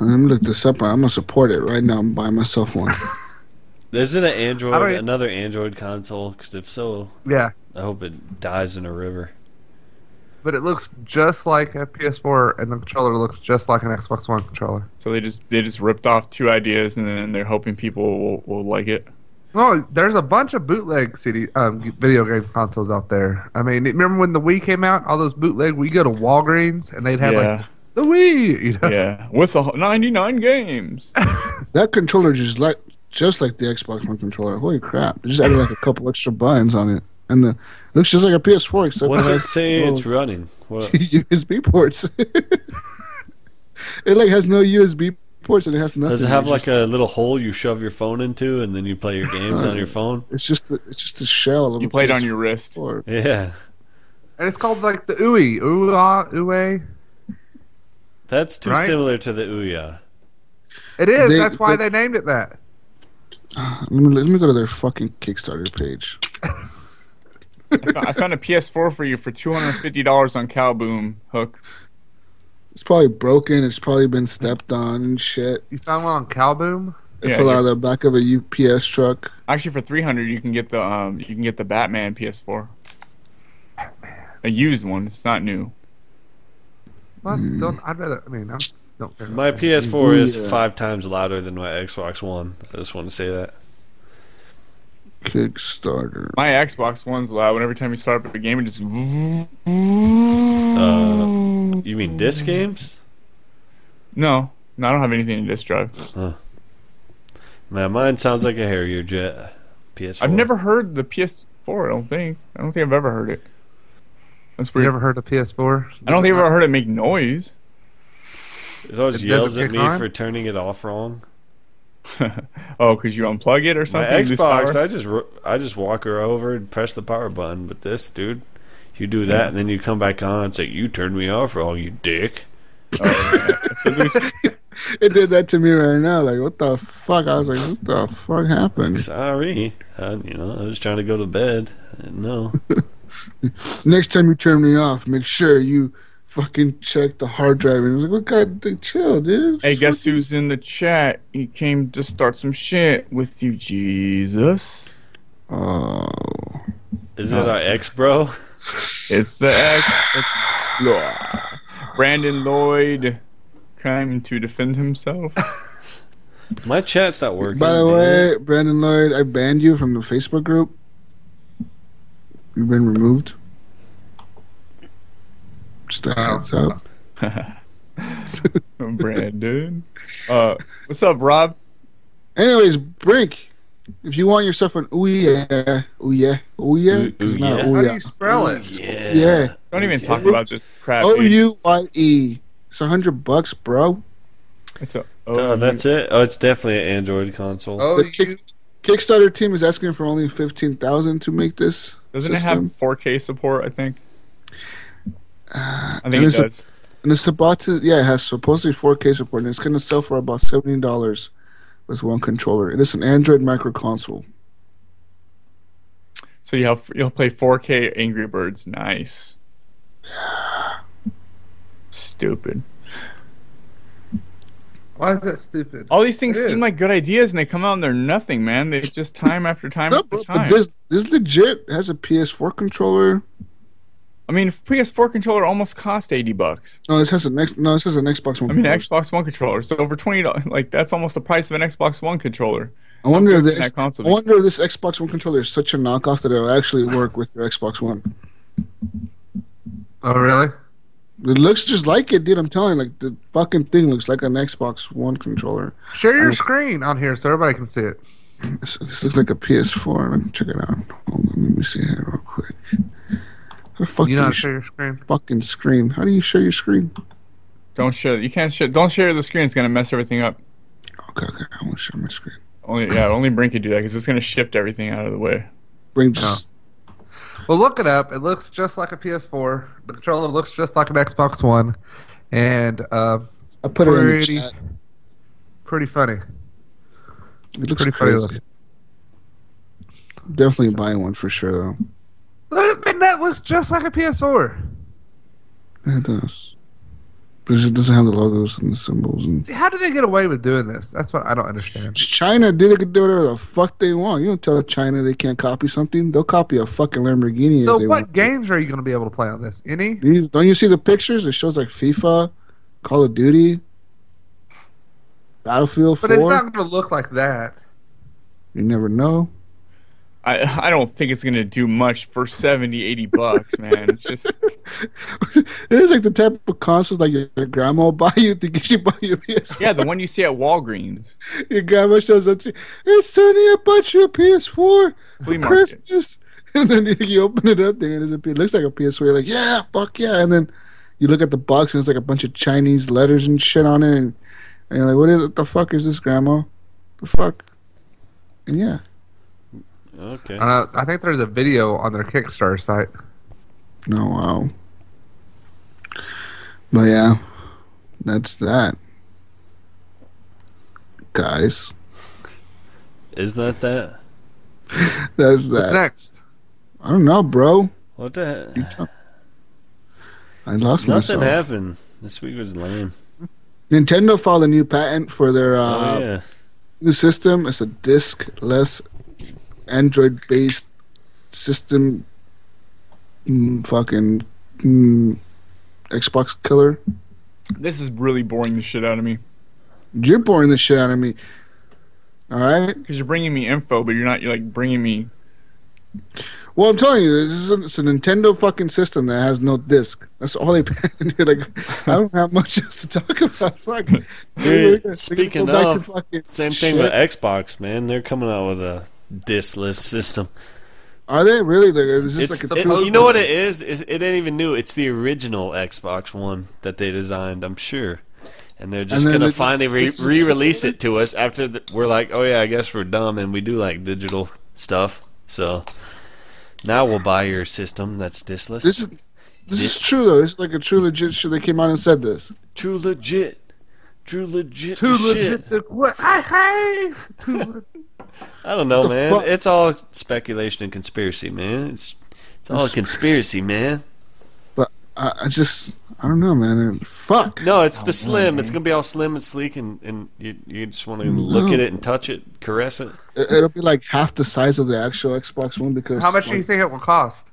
I'm going to look this up. I'm going to support it right now. I'm buying myself one. Is it an Android, even... another Android console? Because if so, yeah. I hope it dies in a river. But it looks just like a P S four, and the controller looks just like an Xbox One controller. So they just they just ripped off two ideas, and then they're hoping people will, will like it. No, there's a bunch of bootleg C D um, video game consoles out there. I mean, remember when the Wii came out? All those bootleg. We go to Walgreens, and they'd have yeah. like. The Wii, you know? Yeah, with the ninety-nine games. That controller just like. Just like the Xbox One controller. Holy crap. It just added like a couple extra buttons on it. And the it looks just like a P S four. Except what does it say little, it's running? What? U S B ports. It like has no U S B ports and it has nothing. Does it have like just, a little hole you shove your phone into and then you play your games on your phone? It's just a, it's just a shell. Of you play it on your wrist. Board. Yeah. And it's called like the Ouya. Ouya. Ouya. That's too right? similar to the Ouya. It is. They, That's why they, they named it that. Let me, let me go to their fucking Kickstarter page. I found a P S four for you for two hundred fifty dollars on Cowboom, Hook. It's probably broken. It's probably been stepped on and shit. You found one on Cowboom? It yeah, fell out of the back of a U P S truck. Actually, for three hundred dollars you can get the um you can get the Batman P S four. Batman. A used one. It's not new. Well, mm. still, I'd rather. I mean, I'm. My P S four is yeah. five times louder than my Xbox One. I just want to say that. Kickstarter. My Xbox One's loud, and every time you start up a game, it just. Uh, you mean disc games? No, no, I don't have anything in disc drive. Huh. Man, mine sounds like a Harrier jet. P S four. I've never heard the P S four. I don't think. I don't think I've ever heard it. That's weird. You ever heard the P S four? I don't think I've ever heard it make noise. It always it yells at me on? for turning it off wrong. Oh, because you unplug it or something? My Xbox, I just I just walk her over and press the power button. But this, dude, you do that yeah. and then you come back on and say, you turned me off wrong, you dick. Oh, yeah. It did that to me right now. Like, what the fuck? I was like, what the fuck happened? Sorry. I, you know, I was trying to go to bed. No. Next time you turn me off, make sure you... fucking check the hard drive. And I was like, what God, dude, chill, dude. Hey, guess who's in the chat? He came to start some shit with you, Jesus. Oh. Is no. it our ex, bro? It's the ex. It's Brandon Lloyd came to defend himself. My chat's not working. By the dude. way, Brandon Lloyd, I banned you from the Facebook group. You've been removed. What's up? Brandon. Uh, what's up, Rob? Anyways, Brink, if you want yourself an Ouya, Ouya, Ouya, it's not Ouya. How do you spell it? Yeah. yeah. Don't even talk about this crap. O U Y E. It's a hundred bucks, bro. It's a oh, that's it? Oh, it's definitely an Android console. Oh, the kick, Kickstarter team is asking for only fifteen thousand to make this. Doesn't system. It have four K support, I think? Uh, I think it does. A, and it's about to, yeah, it has supposedly four K support, and it's going to sell for about seventy dollars with one controller. It is an Android micro console. So you'll you'll play four K Angry Birds. Nice. Stupid. Why is that stupid? All these things it seem is. like good ideas, and they come out and they're nothing, man. They just time after time no, after time. This, this legit has a P S four controller. I mean, P S four controller almost cost eighty bucks. No, this has an X, No, this has an Xbox One. I mean, controller. Xbox One controller. So over twenty dollars, like that's almost the price of an Xbox One controller. I wonder if this, that console I wonder if this Xbox One controller is such a knockoff that it'll actually work with your Xbox One. Oh really? It looks just like it, dude. I'm telling you, like the fucking thing looks like an Xbox One controller. Share your I'm, screen on here so everybody can see it. This, this looks like a P S four. Let me check it out. Hold on, let me see here real quick. How the fuck you do not you share your screen? Fucking screen. How do you share your screen? Don't share. You can't share. Don't share the screen. It's gonna mess everything up. Okay, okay. I won't share my screen. Only yeah, only Brink could do that because it's gonna shift everything out of the way. Brink just. Oh. Well, look it up. It looks just like a P S four. The controller looks just like an Xbox One, and uh, it's I put pretty, it in the chat. Pretty funny. It looks pretty crazy. funny. Looking. Definitely so. Buying one for sure though. Man, that looks just like a P S four. It does. But it doesn't have the logos and the symbols. And how do they get away with doing this? That's what I don't understand. It's China, dude. They can do whatever the fuck they want. You don't tell China they can't copy something. They'll copy a fucking Lamborghini. So if they what want games to. are you going to be able to play on this? Any? These, don't you see the pictures? It shows like FIFA, Call of Duty, Battlefield but four. But it's not going to look like that. You never know. I I don't think it's gonna do much for seventy, eighty bucks, man. It's just it is like the type of consoles like your, your grandma will buy you to get you buy your P S four. Yeah, the one you see at Walgreens. Your grandma shows up to you, "Hey, Sonny, I bought you a P S four for Christmas." And then you open it up, there it, it looks like a P S four. You're like, "Yeah, fuck yeah!" And then you look at the box and it's like a bunch of Chinese letters and shit on it, and, and you're like, "What is it? The fuck is this, grandma? The fuck?" And yeah. Okay. Uh, I think there's a video on their Kickstarter site. Oh, wow. But yeah, that's that. Guys. Is that that? That's that. What's next? I don't know, bro. What the heck? I lost Nothing myself. Nothing happened. This week was lame. Nintendo filed a new patent for their uh, oh, yeah. new system. It's a disc-less Android-based system, mm, fucking mm, Xbox killer. This is really boring the shit out of me. You're boring the shit out of me. All right, because you're bringing me info, but you're not. You're like bringing me. Well, I'm telling you, this is a, it's a Nintendo fucking system that has no disc. That's all they. You're like, I don't have much else to talk about. Fuck. Dude, Dude speaking of, same shit. thing with Xbox, man. They're coming out with a disc-less system. Are they really? Is this it's, like a it, you know what it is? Is it ain't even new. It's the original Xbox One that they designed, I'm sure. And they're just going to finally re- re-release it to us after the, we're like, oh yeah, I guess we're dumb and we do like digital stuff. So now we'll buy your system that's disc-less. This is, this is true though. It's like a true legit shit. They came out and said this. True legit. True legit. True legit. The, what I hate. I don't know, man. Fuck? It's all speculation and conspiracy, man. It's it's all a conspiracy, man. But I, I just I don't know, man. Fuck. No, it's the slim. Know, it's gonna be all slim and sleek, and, and you you just want to no. look at it and touch it, caress it. it. It'll be like half the size of the actual Xbox One because. How much like, do you think it will cost?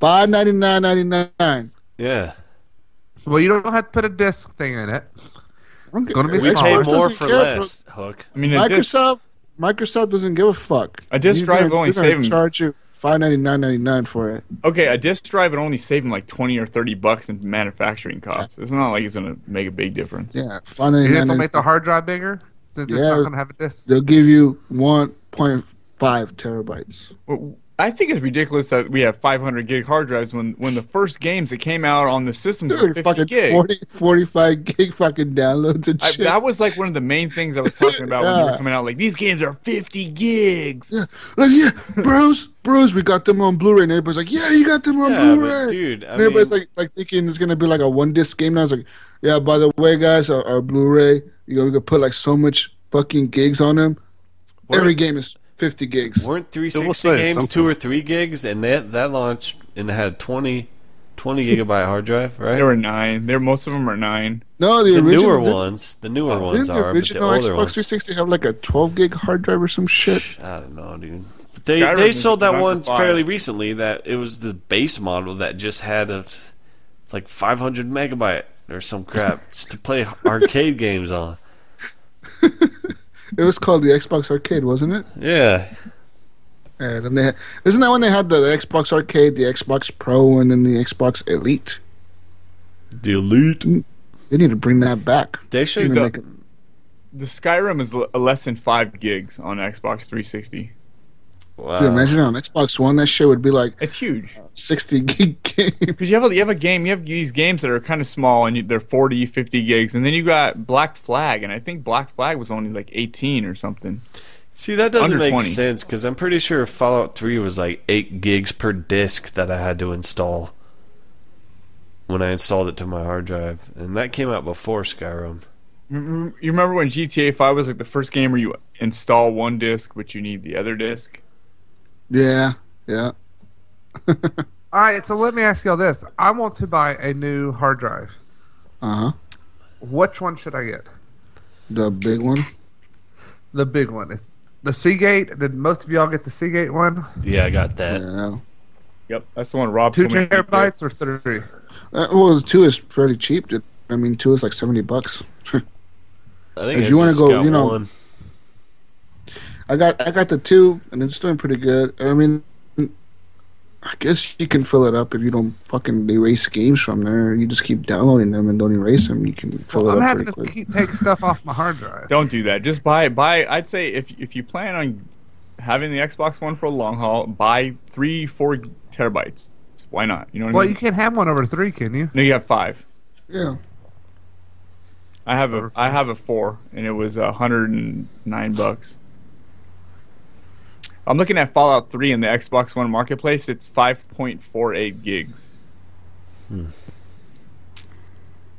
Five ninety nine ninety nine. Yeah. Well, you don't have to put a disc thing in it. It's gonna be we pay more for less. For, Hook. I mean, Microsoft. Microsoft doesn't give a fuck. A disk drive only saves them. Charge you five ninety nine ninety nine for it. Okay, a disk drive would only save them like twenty or thirty bucks in manufacturing costs. Yeah. It's not like it's gonna make a big difference. Yeah, five ninety nine. They'll make the hard drive bigger since yeah, it's not gonna have a disk. They'll give you one point five terabytes. Well, I think it's ridiculous that we have five hundred gig hard drives when, when the first games that came out on the systems were fifty gig. forty, forty-five gig fucking downloads and shit. I, that was like one of the main things I was talking about yeah. when they were coming out. Like, these games are fifty gigs. Yeah, like, yeah bros, bros, we got them on Blu-ray. And everybody's like, yeah, you got them on yeah, Blu-ray. Dude, I and everybody's mean, like, like thinking it's going to be like a one-disc game. And I was like, yeah, by the way, guys, our, our Blu-ray, you know, we could put like so much fucking gigs on them. What? Every game is... fifty gigs. Weren't three sixty games something. two or three gigs? And that that launched and had twenty, twenty gigabyte hard drive, right? They were nine. They're, most of them are nine. No, the, the original, newer ones. The newer uh, ones are. Didn't the original Xbox ones. three sixty have like a twelve gig hard drive or some shit? I don't know, dude. But they Skyrim they sold that one fairly recently. That it was the base model that just had a like five hundred megabyte or some crap just to play arcade games on. It was called the Xbox Arcade, wasn't it? Yeah. And then they had, isn't that when they had the, the Xbox Arcade, the Xbox Pro, and then the Xbox Elite? The Elite. They need to bring that back. They should. The, it... the Skyrim is l- less than five gigs on Xbox three sixty. Wow. Dude, imagine on Xbox One, that shit would be like... It's huge. sixty gig game. Because you, you have a game, you have these games that are kind of small, and you, they're forty, fifty gigs, and then you got Black Flag, and I think Black Flag was only like eighteen or something. See, that doesn't Under make twenty. Sense, because I'm pretty sure Fallout three was like eight gigs per disc that I had to install when I installed it to my hard drive, and that came out before Skyrim. You remember when G T A five was like the first game where you install one disc, but you need the other disc? Yeah, yeah. All right, so let me ask y'all this. I want to buy a new hard drive. Uh-huh. Which one should I get? The big one? The big one. It's the Seagate. Did most of y'all get the Seagate one? Yeah, I got that. Yeah. Yep, that's the one Rob told me. Two terabytes or three? Uh, well, two is fairly cheap. Dude. I mean, two is like seventy bucks. I think if I you want to go, you know... One. I got I got the two, and it's doing pretty good. I mean, I guess you can fill it up if you don't fucking erase games from there. You just keep downloading them and don't erase them. You can fill well, it I'm up pretty quick. I'm having to keep taking stuff off my hard drive. Don't do that. Just buy it. Buy. I'd say if if you plan on having the Xbox One for a long haul, buy three, four terabytes. Why not? You know what well, I mean? You can't have one over three, can you? No, you have five. Yeah. I have over a five. I have a four, and it was a hundred and nine bucks. I'm looking at Fallout three in the Xbox One Marketplace. It's five point four eight gigs. Hmm.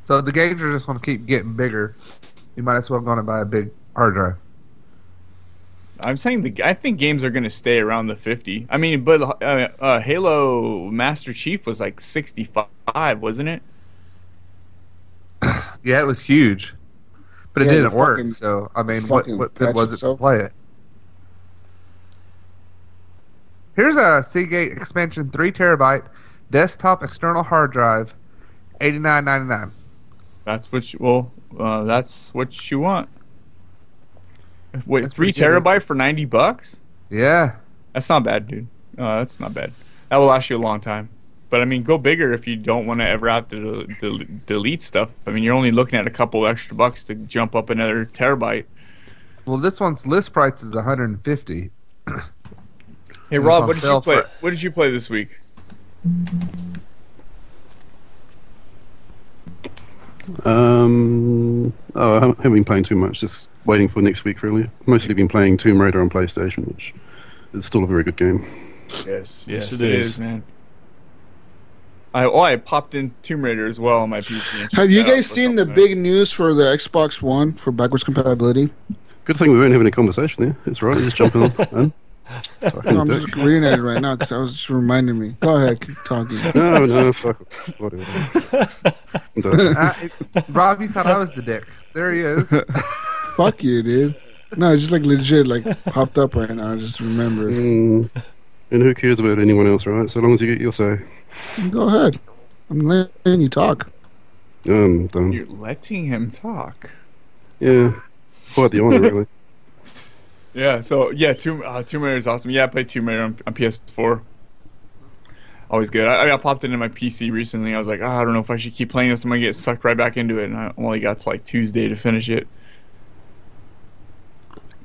So the games are just going to keep getting bigger. You might as well go and buy a big hard drive. I'm saying the I think games are going to stay around the fifty. I mean, but uh, uh, Halo Master Chief was like sixty-five, wasn't it? Yeah, it was huge, but it yeah, didn't it work. Fucking, so I mean, what what good was it itself. to play it? Here's a Seagate expansion three terabyte desktop external hard drive, eighty-nine ninety-nine. That's what you, well, uh, that's what you want. Wait, that's three terabyte for ninety bucks? Yeah. That's not bad, dude. Uh, that's not bad. That will last you a long time. But I mean, go bigger if you don't want to ever have to de- de- delete stuff. I mean, you're only looking at a couple extra bucks to jump up another terabyte. Well, this one's list price is one hundred fifty. Hey Rob, what did you play? What did you play this week? Um, oh, I haven't been playing too much. Just waiting for next week, really. Mostly been playing Tomb Raider on PlayStation, which is still a very good game. Yes, yes, yes it, it is. is, man. I oh, I popped in Tomb Raider as well on my P C. Have you guys seen the big news for the Xbox One for backwards compatibility? Good thing we weren't having a conversation there. It's right. Just jumping on. No, I'm just reading it right now because I was just reminding me. Go ahead, keep talking. No, no, fuck. Whatever. uh, it, Rob, you thought I was the dick. There he is. Fuck you, dude. No, it's just like legit, like popped up right now. I just remember. Mm. And who cares about anyone else, right? So long as you get your say. Go ahead. I'm letting you talk. Um, done. You're letting him talk. Yeah, quite the honor, really. Yeah, so, yeah, Tomb, uh, Tomb Raider is awesome. Yeah, I played Tomb Raider on, on P S four. Always good. I, I got popped into my P C recently. I was like, oh, I don't know if I should keep playing this. I'm going to get sucked right back into it. And I only got to, like, Tuesday to finish it.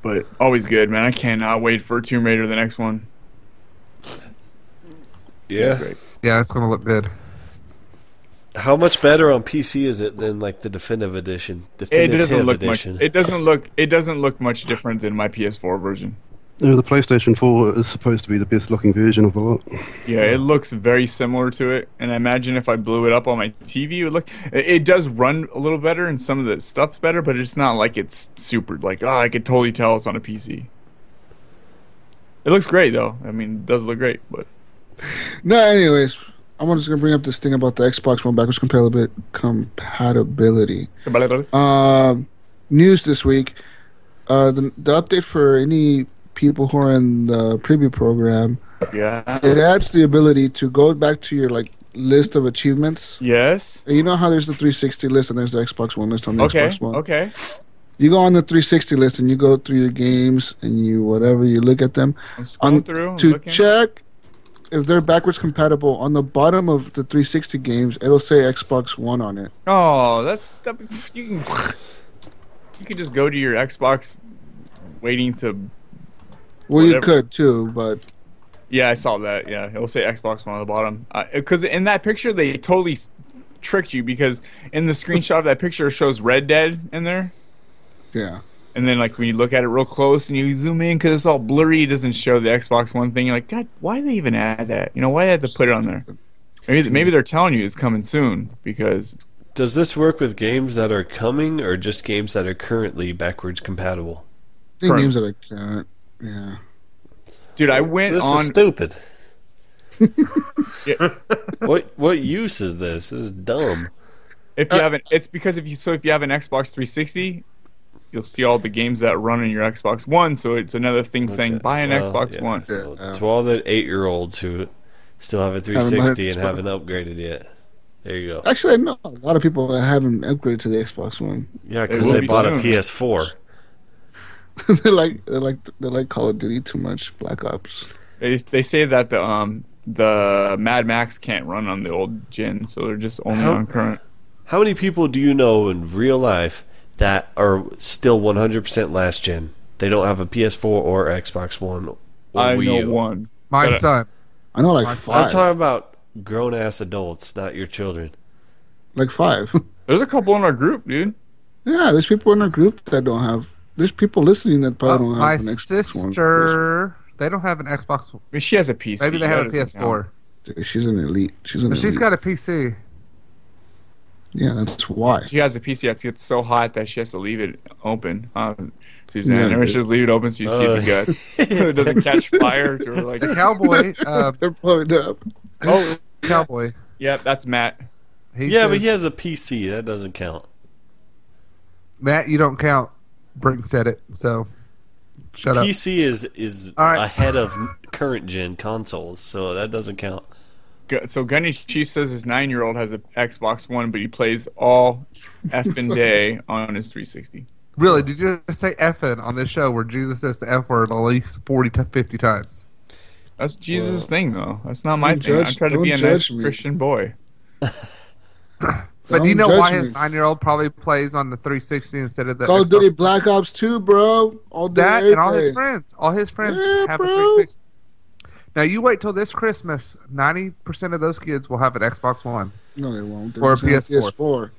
But always good, man. I cannot wait for Tomb Raider, the next one. Yeah. Great. Yeah, it's going to look good. How much better on P C is it than like the definitive edition? Definitive it doesn't look edition. much. It doesn't look. It doesn't look much different than my P S four version. Yeah, the PlayStation four is supposed to be the best looking version of the lot. Yeah, it looks very similar to it, and I imagine if I blew it up on my T V, it would look. It does run a little better, and some of the stuff's better, but it's not like it's super. Like, oh, I could totally tell it's on a P C. It looks great though. I mean, it does look great, but. No, anyways. I'm just going to bring up this thing about the Xbox One backwards compatibility. Uh, news this week. Uh, the, the update for any people who are in the preview program, yeah, it adds the ability to go back to your like list of achievements. Yes. You know how there's the three sixty list and there's the Xbox One list on the okay. Xbox One? Okay, okay. You go on the three sixty list and you go through your games and you whatever, you look at them. I'm on, through, to looking. check... If they're backwards compatible, on the bottom of the three sixty games, it'll say Xbox One on it. Oh, that's that, you can you can just go to your Xbox, waiting to. Well, whatever. You could too, but. Yeah, I saw that. Yeah, it'll say Xbox One on the bottom. Because uh, in that picture, they totally tricked you because in the screenshot of that picture it shows Red Dead in there. Yeah. And then, like, when you look at it real close and you zoom in because it's all blurry, it doesn't show the Xbox One thing. You're like, God, why did they even add that? You know, why did they have to put it on there? Maybe, maybe they're telling you it's coming soon because... Does this work with games that are coming or just games that are currently backwards compatible? I think Current. games that are current, yeah. Dude, I went this on... This is stupid. yeah. What what use is this? This is dumb. If you uh, haven't... It's because if you... So if you have an Xbox three sixty... You'll see all the games that run on your Xbox One, so it's another thing okay. saying buy an well, Xbox yeah. One. So yeah. To all the eight-year-olds who still have a three sixty and haven't upgraded yet, there you go. Actually, I know a lot of people that haven't upgraded to the Xbox One. Yeah, because they be bought soon. a P S four. they like they like they like Call of Duty too much. Black Ops. They they say that the um the Mad Max can't run on the old gen, so they're just only how, on current. How many people do you know in real life that are still one hundred percent last gen? They don't have a P S four or Xbox One or I Wii know U. one. My but son. I know like five. I'm talking about grown-ass adults, not your children. Like five. There's a couple in our group, dude. Yeah, there's people in our group that don't have... There's people listening that probably uh, don't have an Xbox sister, One. My sister, they don't have an Xbox One. She has a P C. Maybe they have that a P S four. Dude, she's an elite. She's an but elite. She's got a P C. Yeah, that's why. She has a P C that gets so hot that she has to leave it open. Um, Suzanne, yeah, she just leave it open so you uh, see the guts. So it doesn't catch fire. To her, like the cowboy. Uh, They're blowing up. Oh, cowboy. Yeah, that's Matt. He yeah, says, but he has a P C. That doesn't count. Matt, you don't count. Brink said it, so shut P C up. P C is, is right. ahead of current-gen consoles, so that doesn't count. So Gunny Chief says his nine-year-old has an Xbox One, but he plays all effing day on his three sixty. Really? Did you just say effing on this show where Jesus says the F word at least forty to fifty times? That's Jesus' well, thing, though. That's not my thing. Judge, I'm trying to be a nice me. Christian boy. But don't do you know why his nine-year-old probably plays on the three sixty instead of the Call of Duty Black Ops two, bro. All day, that and all his friends. All his friends yeah, have bro. a three sixty. Now, you wait till this Christmas, ninety percent of those kids will have an Xbox One. No, they won't. They're or a P S four. P S four.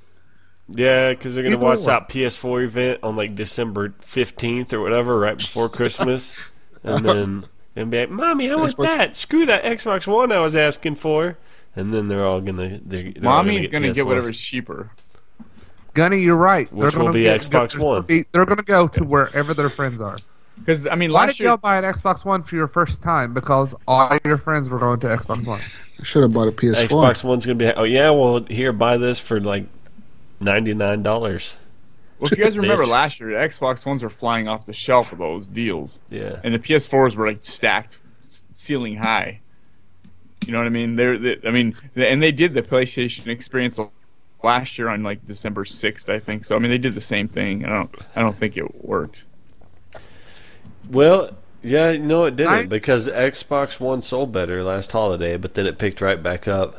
Yeah, because they're going to watch that P S four event on, like, December fifteenth or whatever, right before Christmas. And then they'll be like, Mommy, I want that. Screw that Xbox One I was asking for. And then they're all going to... Mommy's going to get whatever's cheaper. Gunny, you're right. Which will be Xbox One. They're going to go to wherever their friends are. Because I mean, why did y'all buy an Xbox One for your first time? Because all your friends were going to Xbox One. I should have bought a P S four. Xbox One's gonna be. Oh yeah, well here, buy this for like ninety nine dollars. Well, if you guys remember last year, the Xbox Ones were flying off the shelf with those deals. Yeah. And the P S fours were like stacked, ceiling high. You know what I mean? They're, they, I mean, and they did the PlayStation experience last year on like December sixth, I think. So I mean, they did the same thing. I don't, I don't think it worked. Well, yeah, no, it didn't I, because Xbox One sold better last holiday, but then it picked right back up.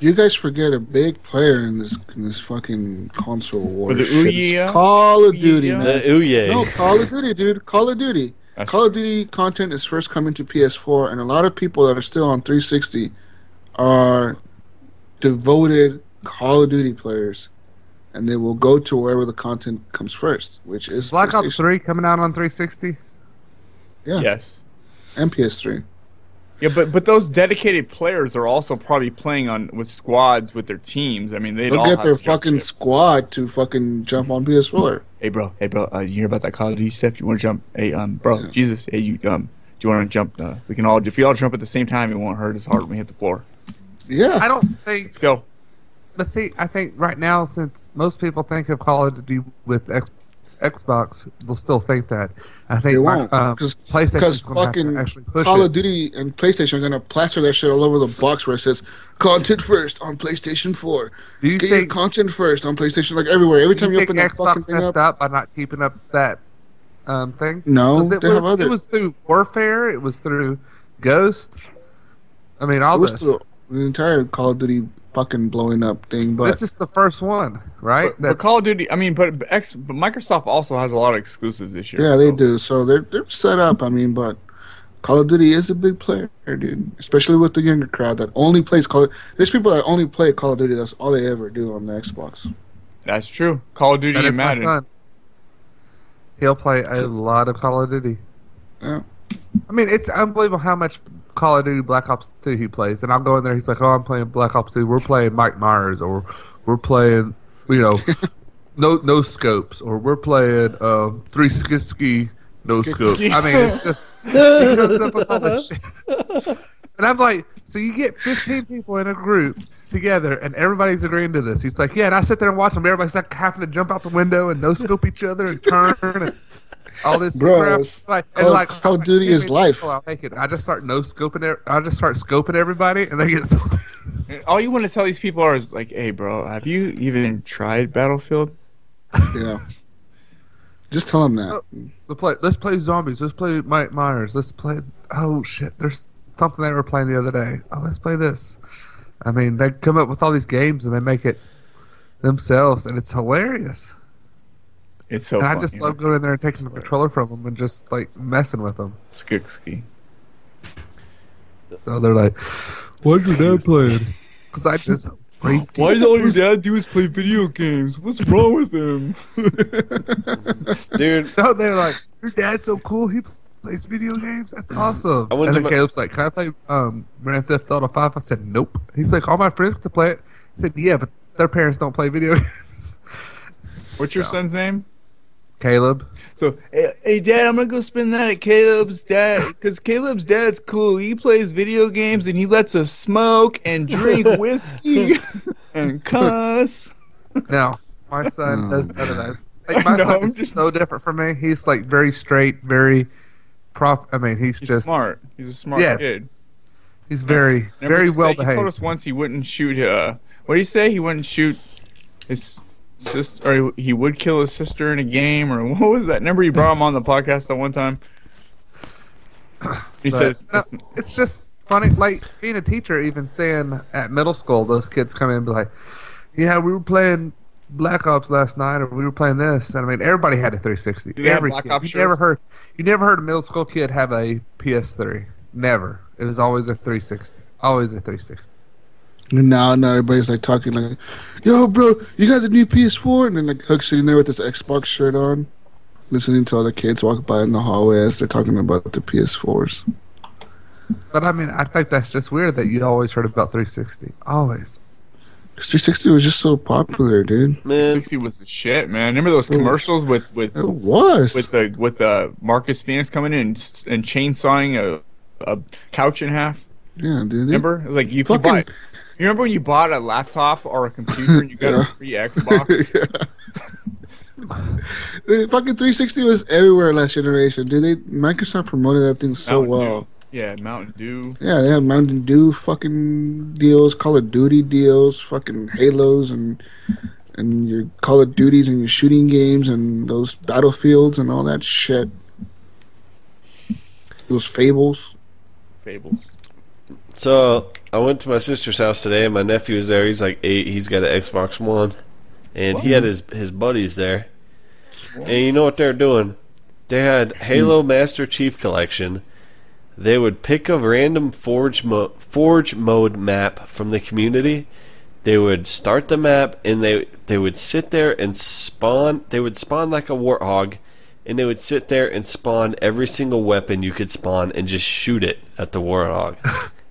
You guys forget a big player in this in this fucking console war. For the Ouya? Call of Duty, Ouya? man. The Ouya. No, Call of Duty, dude. Call of Duty. That's Call of Duty content is first coming to P S four, and a lot of people that are still on three sixty are devoted Call of Duty players, and they will go to wherever the content comes first, which is Black Ops three coming out on three sixty? Yeah. Yes. And P S three. Yeah, but but those dedicated players are also probably playing on with squads with their teams. I mean, they'd all get their fucking squad to fucking jump on P S four. Hey, bro. Hey, bro. Uh, you hear about that Call of Duty stuff? You want to jump? Hey, um, bro. Yeah. Jesus. Hey, you um, do you want to jump? Uh, we can all. If we all jump at the same time, it won't hurt as hard when we hit the floor. Yeah. I don't think. Let's go. But see, I think right now, since most people think of Call of Duty with Xbox. Xbox will still think that. I think they won't, because uh, PlayStation's going to actually push Call of Duty it. And PlayStation are going to plaster that shit all over the box where it says content first on PlayStation four. Do you Get think your content first on PlayStation? Like everywhere, every time you, you open that Xbox fucking thing messed up by not keeping up that um, thing. No, it, they was, have other... it was through Warfare. It was through Ghost. I mean, all it was this. Through the entire Call of Duty. Fucking blowing up thing, but this is the first one, right? But, but Call of Duty, I mean, but, but, X, but Microsoft also has a lot of exclusives this year. Yeah, so. They do. So they're they're set up. I mean, but Call of Duty is a big player, dude. Especially with the younger crowd that only plays Call. Of, there's people that only play Call of Duty. That's all they ever do on the Xbox. That's true. Call of Duty and Madden. My son. He'll play a lot of Call of Duty. Yeah. I mean, it's unbelievable how much Call of Duty Black Ops two he plays, and I'll go in there. He's like, "Oh, I'm playing Black Ops two. We're playing Mike Myers, or we're playing, you know, no no scopes, or we're playing um, three skiski no scopes." I mean, it's just it comes up with all this shit. And I'm like, so you get fifteen people in a group together, and everybody's agreeing to this. He's like, "Yeah," and I sit there and watch them. Everybody's like having to jump out the window and no scope each other and turn and. All this Bro, crap. Call of like, like, Duty is life. I'll take it. I just start no scoping. I just start scoping everybody, and they get. So all you want to tell these people are is like, "Hey, bro, have you even tried Battlefield?" Yeah. Just tell them that. Let's play, let's play zombies. Let's play Mike Myers. Let's play. Oh shit! There's something they were playing the other day. Oh, let's play this. I mean, they come up with all these games and they make it themselves, and it's hilarious. It's so and funny. I just love going in there and taking the controller from them and just like messing with them. Skikski. So they're like, "Why's your dad playing?" Because I just. Why does all your dad do is play video games? What's wrong with him, dude? No, they're like, "Your dad's so cool. He plays video games. That's awesome." I and then my- Caleb's like, "Can I play um, Grand Theft Auto five?" I said, "Nope." He's like, "All my friends get to play it." I said, "Yeah, but their parents don't play video games." What's your so. son's name? Caleb. So, hey, hey, Dad, I'm going to go spend that at Caleb's dad, because Caleb's dad's cool. He plays video games, and he lets us smoke and drink whiskey and cuss. No, my son no. does none of that. Like, my no, son is just... so different from me. He's, like, very straight, very prop. I mean, he's, he's just... smart. He's a smart yes. kid. He's very, yeah. very well-behaved. He told us once he wouldn't shoot... Uh, what did he say? He wouldn't shoot his... Sister, or he would kill his sister in a game, or what was that? Remember, you brought him on the podcast that one time. He but, says, you know, "It's just funny." Like being a teacher, even saying at middle school, those kids come in and be like, "Yeah, we were playing Black Ops last night, or we were playing this." And I mean, everybody had a three sixty. Did Every Black Ops you never heard, you never heard a middle school kid have a P S three. Never. It was always a three sixty. Always a three sixty. Now, now everybody's like talking like, "Yo, bro, you got the new P S four?" And then like Hook's sitting there with his Xbox shirt on, listening to other kids walk by in the hallway as they're talking about the P S fours. But I mean, I think that's just weird that you always heard about three sixty. Always. Because three sixty was just so popular, dude. Man. three sixty was the shit, man. Remember those commercials with with it was. with the with uh, Marcus Phoenix coming in and, and chainsawing a, a couch in half? Yeah, dude. Remember? It was like you could buy it. You remember when you bought a laptop or a computer and you got yeah. a free Xbox? The fucking three sixty was everywhere last generation, dude. They Microsoft promoted that thing so Mountain well. Dew. Yeah, Mountain Dew. Yeah, they had Mountain Dew fucking deals, Call of Duty deals, fucking Halos, and and your Call of Duties and your shooting games and those Battlefields and all that shit. Those Fables. Fables. So I went to my sister's house today, and my nephew was there. He's like eight. He's got an Xbox One, and what? he had his, his buddies there. What? And you know what they're doing? They had Halo Master Chief Collection. They would pick a random Forge, mo- Forge mode map from the community. They would start the map, and they they would sit there and spawn. They would spawn like a warthog, and they would sit there and spawn every single weapon you could spawn and just shoot it at the warthog.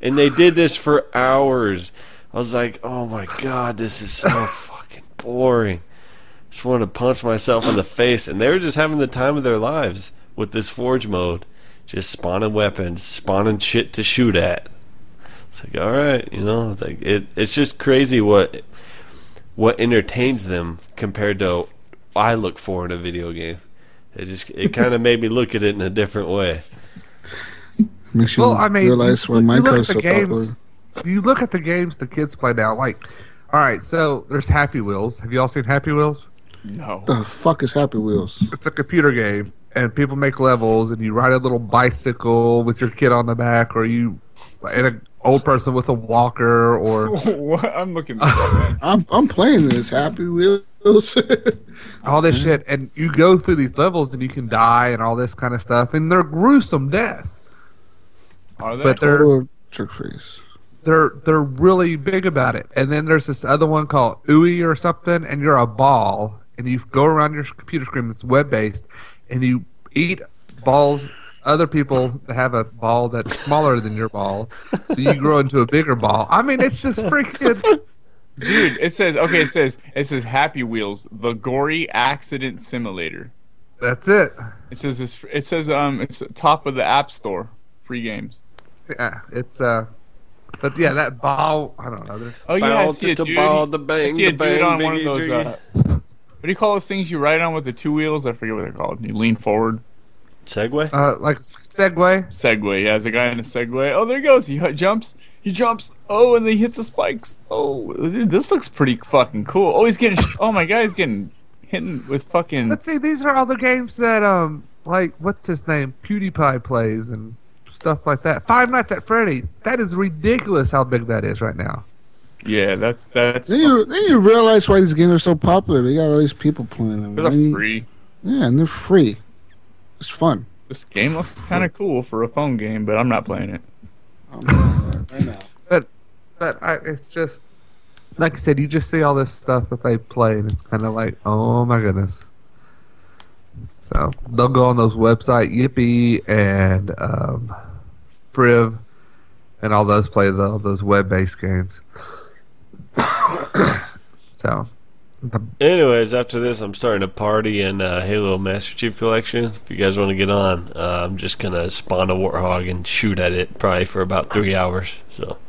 And they did this for hours. I was like, oh my god, this is so fucking boring. Just wanted to punch myself in the face. And they were just having the time of their lives with this Forge mode. Just spawning weapons, spawning shit to shoot at. It's like, all right, you know, like it. It's just crazy what what entertains them compared to what I look for in a video game. It just it kind of made me look at it in a different way. Makes you well, I mean, realize why Minecraft's so popular. You look at the games the kids play now. Like, all right, so there's Happy Wheels. Have you all seen Happy Wheels? No. The fuck is Happy Wheels? It's a computer game, and people make levels, and you ride a little bicycle with your kid on the back, or you and an old person with a walker, or what? I'm looking. At I'm I'm playing this Happy Wheels. All this shit, and you go through these levels, and you can die, and all this kind of stuff, and they're gruesome deaths. Are they? But they're trick face. They're they're really big about it. And then there's this other one called Ouya or something, and you're a ball, and you go around your computer screen. It's web based, and you eat balls. Other people have a ball that's smaller than your ball, so you grow into a bigger ball. I mean, it's just freaking. Dude, it says okay. It says it says Happy Wheels, the gory accident simulator. That's it. It says it's, it says um it's top of the App Store, free games. Yeah, it's uh. But yeah, that ball, I don't know. Oh yeah, I see a dude. Ball, the bang, I see a dude bang, on one of those. Uh, what do you call those things you ride on with the two wheels? I forget what they're called. You lean forward. Segway. Uh, like Segway. Segway. Yeah, there's a guy in a Segway. Oh, there he goes. He jumps. He jumps. Oh, and then he hits the spikes. Oh, dude, this looks pretty fucking cool. Oh, he's getting. Oh my god, he's getting hitting with fucking. Let's see. These are all the games that um, like what's his name, PewDiePie plays and. Stuff like that. Five Nights at Freddy. That is ridiculous how big that is right now. Yeah, that's that's. Then you, then you realize why these games are so popular. They got all these people playing them. They're right? free. Yeah, and they're free. It's fun. This game looks kind of cool for a phone game, but I'm not playing it. I'm not right now. But but I, it's just like I said. You just see all this stuff that they play, and it's kind of like, oh my goodness. So they'll go on those websites, Yippee and um, Friv, and all those play the, all those web-based games. so, the- anyways, after this, I'm starting a party in uh, Halo Master Chief Collection. If you guys want to get on, uh, I'm just gonna spawn a warthog and shoot at it probably for about three hours. So,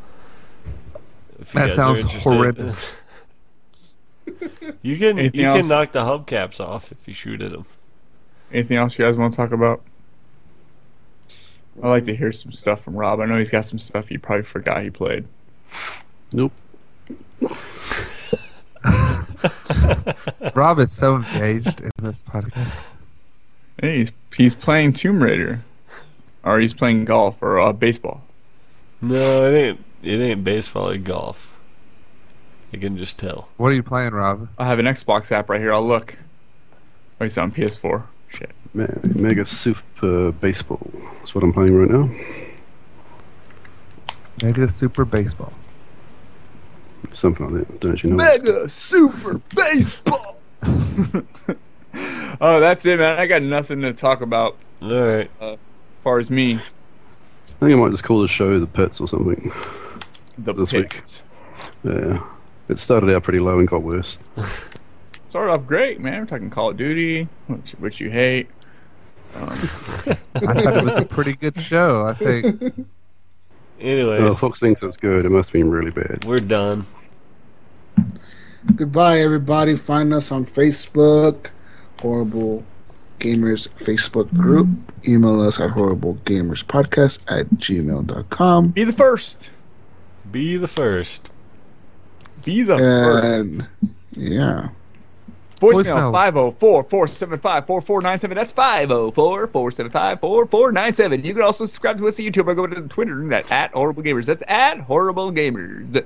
if you that guys sounds are interested, horrendous. you can Anything you else? can knock the hubcaps off if you shoot at them. Anything else you guys want to talk about? I'd like to hear some stuff from Rob. I know he's got some stuff he probably forgot he played. Nope. Rob is so engaged in this podcast. Hey, he's, he's playing Tomb Raider. Or he's playing golf or uh, baseball. No, it ain't, it ain't baseball, it's golf. I can just tell. What are you playing, Rob? I have an Xbox app right here. I'll look. Oh, he's on P S four. Shit. Mega Super Baseball. That's what I'm playing right now. Mega Super Baseball. Something like that. Don't you know? Mega Super Baseball! Oh, that's it, man. I got nothing to talk about. Alright. Uh, as far as me. I think I might just call the show The Pits or something. The this Pits. Week. Yeah. It started out pretty low and got worse. Started off great, man. We're talking Call of Duty, which, which you hate. Um, I thought it was a pretty good show, I think. Anyways. Well, Fox thinks it's good. It must be really bad. We're done. Goodbye, everybody. Find us on Facebook, Horrible Gamers Facebook group. Email us at horriblegamerspodcast at gmail dot com. Be the first. Be the first. Be the and, first. Yeah. Voicemail five oh four, four seven five, four four nine seven. That's five oh four, four seven five, four four nine seven. You can also subscribe to us on YouTube or go to Twitter and that's at Horrible Gamers. That's at Horrible Gamers.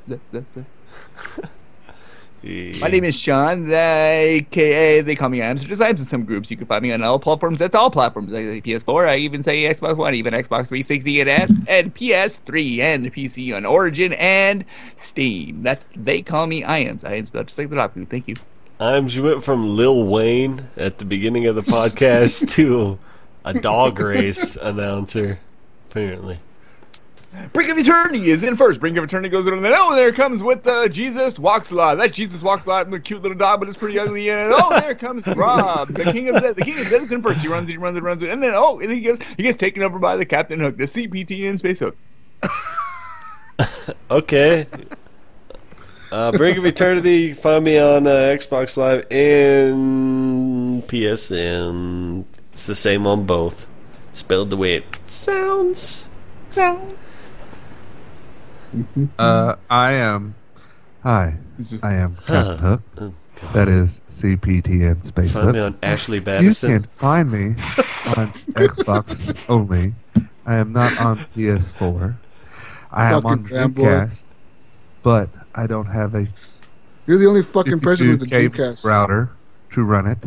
Hey. My name is Sean, a k a they call me Iams, or just Iams in some groups. You can find me on all platforms. That's all platforms. I say P S four, I even say Xbox One, even Xbox three sixty and S, and P S three and P C on Origin and Steam. That's they call me Iams. Iams, but just like the document. Thank you. Iams, you went from Lil Wayne at the beginning of the podcast to a dog race announcer, apparently. Brink of Eternity is in first. Brink of Eternity goes in, and then oh, there comes with the uh, Jesus Walks a Lot. That Jesus Walks a Lot, and the cute little dog, but it's pretty ugly. And oh, there comes Rob, the king of death. The king of death is in first. He runs, he runs, he runs, and then oh, and he gets he gets taken over by the Captain Hook, the C P T in Space Hook. Okay. Uh, Brink of Eternity. Find me on uh, Xbox Live and P S N. It's the same on both. Spelled the way it sounds. Sounds. Uh, I am. Hi, I am Captain Hook. Oh, that is C P T N Space Hook. Find me on Ashley Madison. You can find me on Xbox only. I am not on P S four. I fucking am on Dreamcast, but I don't have a. You're the only fucking person with the Dreamcast router to run it.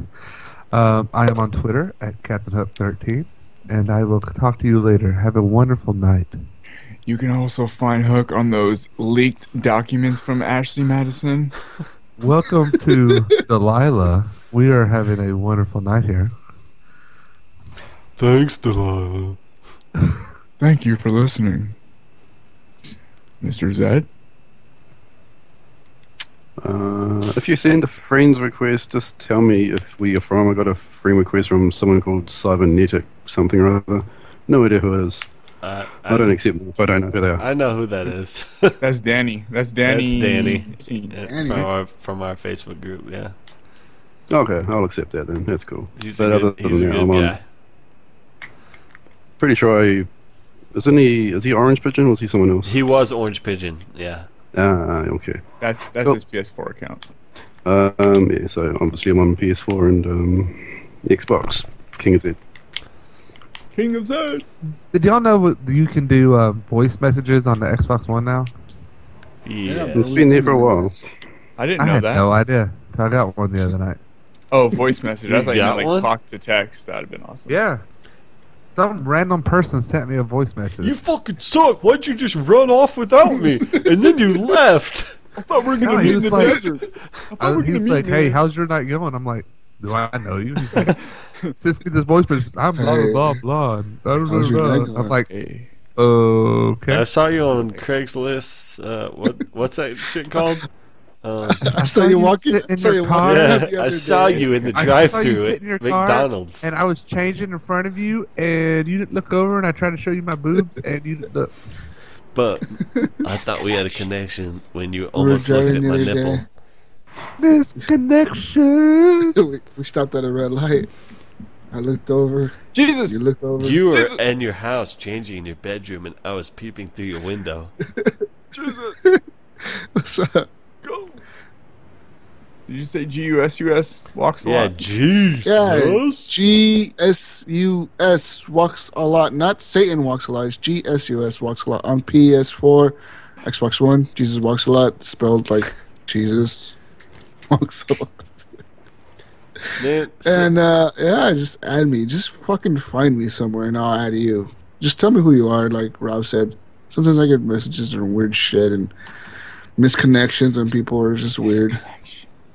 Um, I am on Twitter at Captain Hook thirteen, and I will talk to you later. Have a wonderful night. You can also find Hook on those leaked documents from Ashley Madison. Welcome to Delilah. We are having a wonderful night here. Thanks, Delilah. Thank you for listening. Mister Zed? Uh, if you send a friend's request, just tell me if where you're from. I got a friend request from someone called Cybernetic something or other. No idea who it is. Uh, I, I don't accept them if I don't know who they are. I know who that is. That's Danny. That's Danny. That's Danny. Danny. From, our, from our Facebook group, yeah. Okay, I'll accept that then. That's cool. He's but a good, other than that, I'm on. Pretty sure I. Isn't he. Is he Orange Pigeon or is he someone else? He was Orange Pigeon, yeah. Ah, okay. That's that's cool. His P S four account. Uh, um, yeah, so obviously I'm on P S four and um, Xbox. King of Z. King of Zone. Did y'all know what you can do uh, voice messages on the Xbox One now? Yeah, it's been there for a while. I didn't know I had that. No idea. I got one the other night. Oh, voice message! I thought you meant like one? Talk to text. That'd been awesome. Yeah, some random person sent me a voice message. You fucking suck! Why'd you just run off without me and then you left? I thought we were gonna no, meet in the like, desert. I thought I, we were he's like, "Hey, how's your night going?" I'm like, "Do I know you?" He's like, since me this voice, but I'm blah blah blah. blah, blah, blah, blah. I'm like, hey. Okay. I saw you on Craigslist. Uh, what what's that shit called? Um, I saw you walking in your car. Yeah, I saw you in the drive-through at McDonald's, and I was changing in front of you, and you didn't look over, and I tried to show you my boobs, and you didn't look. But I thought we had a connection when you almost looked at my nipple. Misconnection. we, we stopped at a red light. I looked over. Jesus! You looked over. You were Jesus. In your house changing in your bedroom, and I was peeping through your window. Jesus! What's up? Go! Did you say G U S U S walks a yeah, lot? Jesus. Yeah, Jesus! G S U S walks a lot. Not Satan walks a lot. It's G S U S walks a lot. On P S four, Xbox One, Jesus walks a lot. Spelled like Jesus walks a lot. Man, and uh, yeah, just add me. Just fucking find me somewhere, and I'll add you. Just tell me who you are, like Rob said. Sometimes I get messages and weird shit and misconnections, and people are just weird.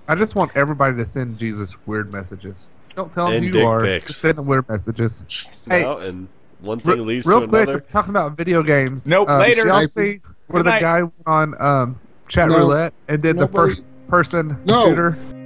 I just want everybody to send Jesus weird messages. Don't tell him who you are. Picks. Just send him weird messages. Just hey, and one thing r- leads real to quick, another. We're talking about video games. Nope. Um, later, y'all see where the night. Guy went on um, chat no, roulette and did nobody. The first person no. shooter.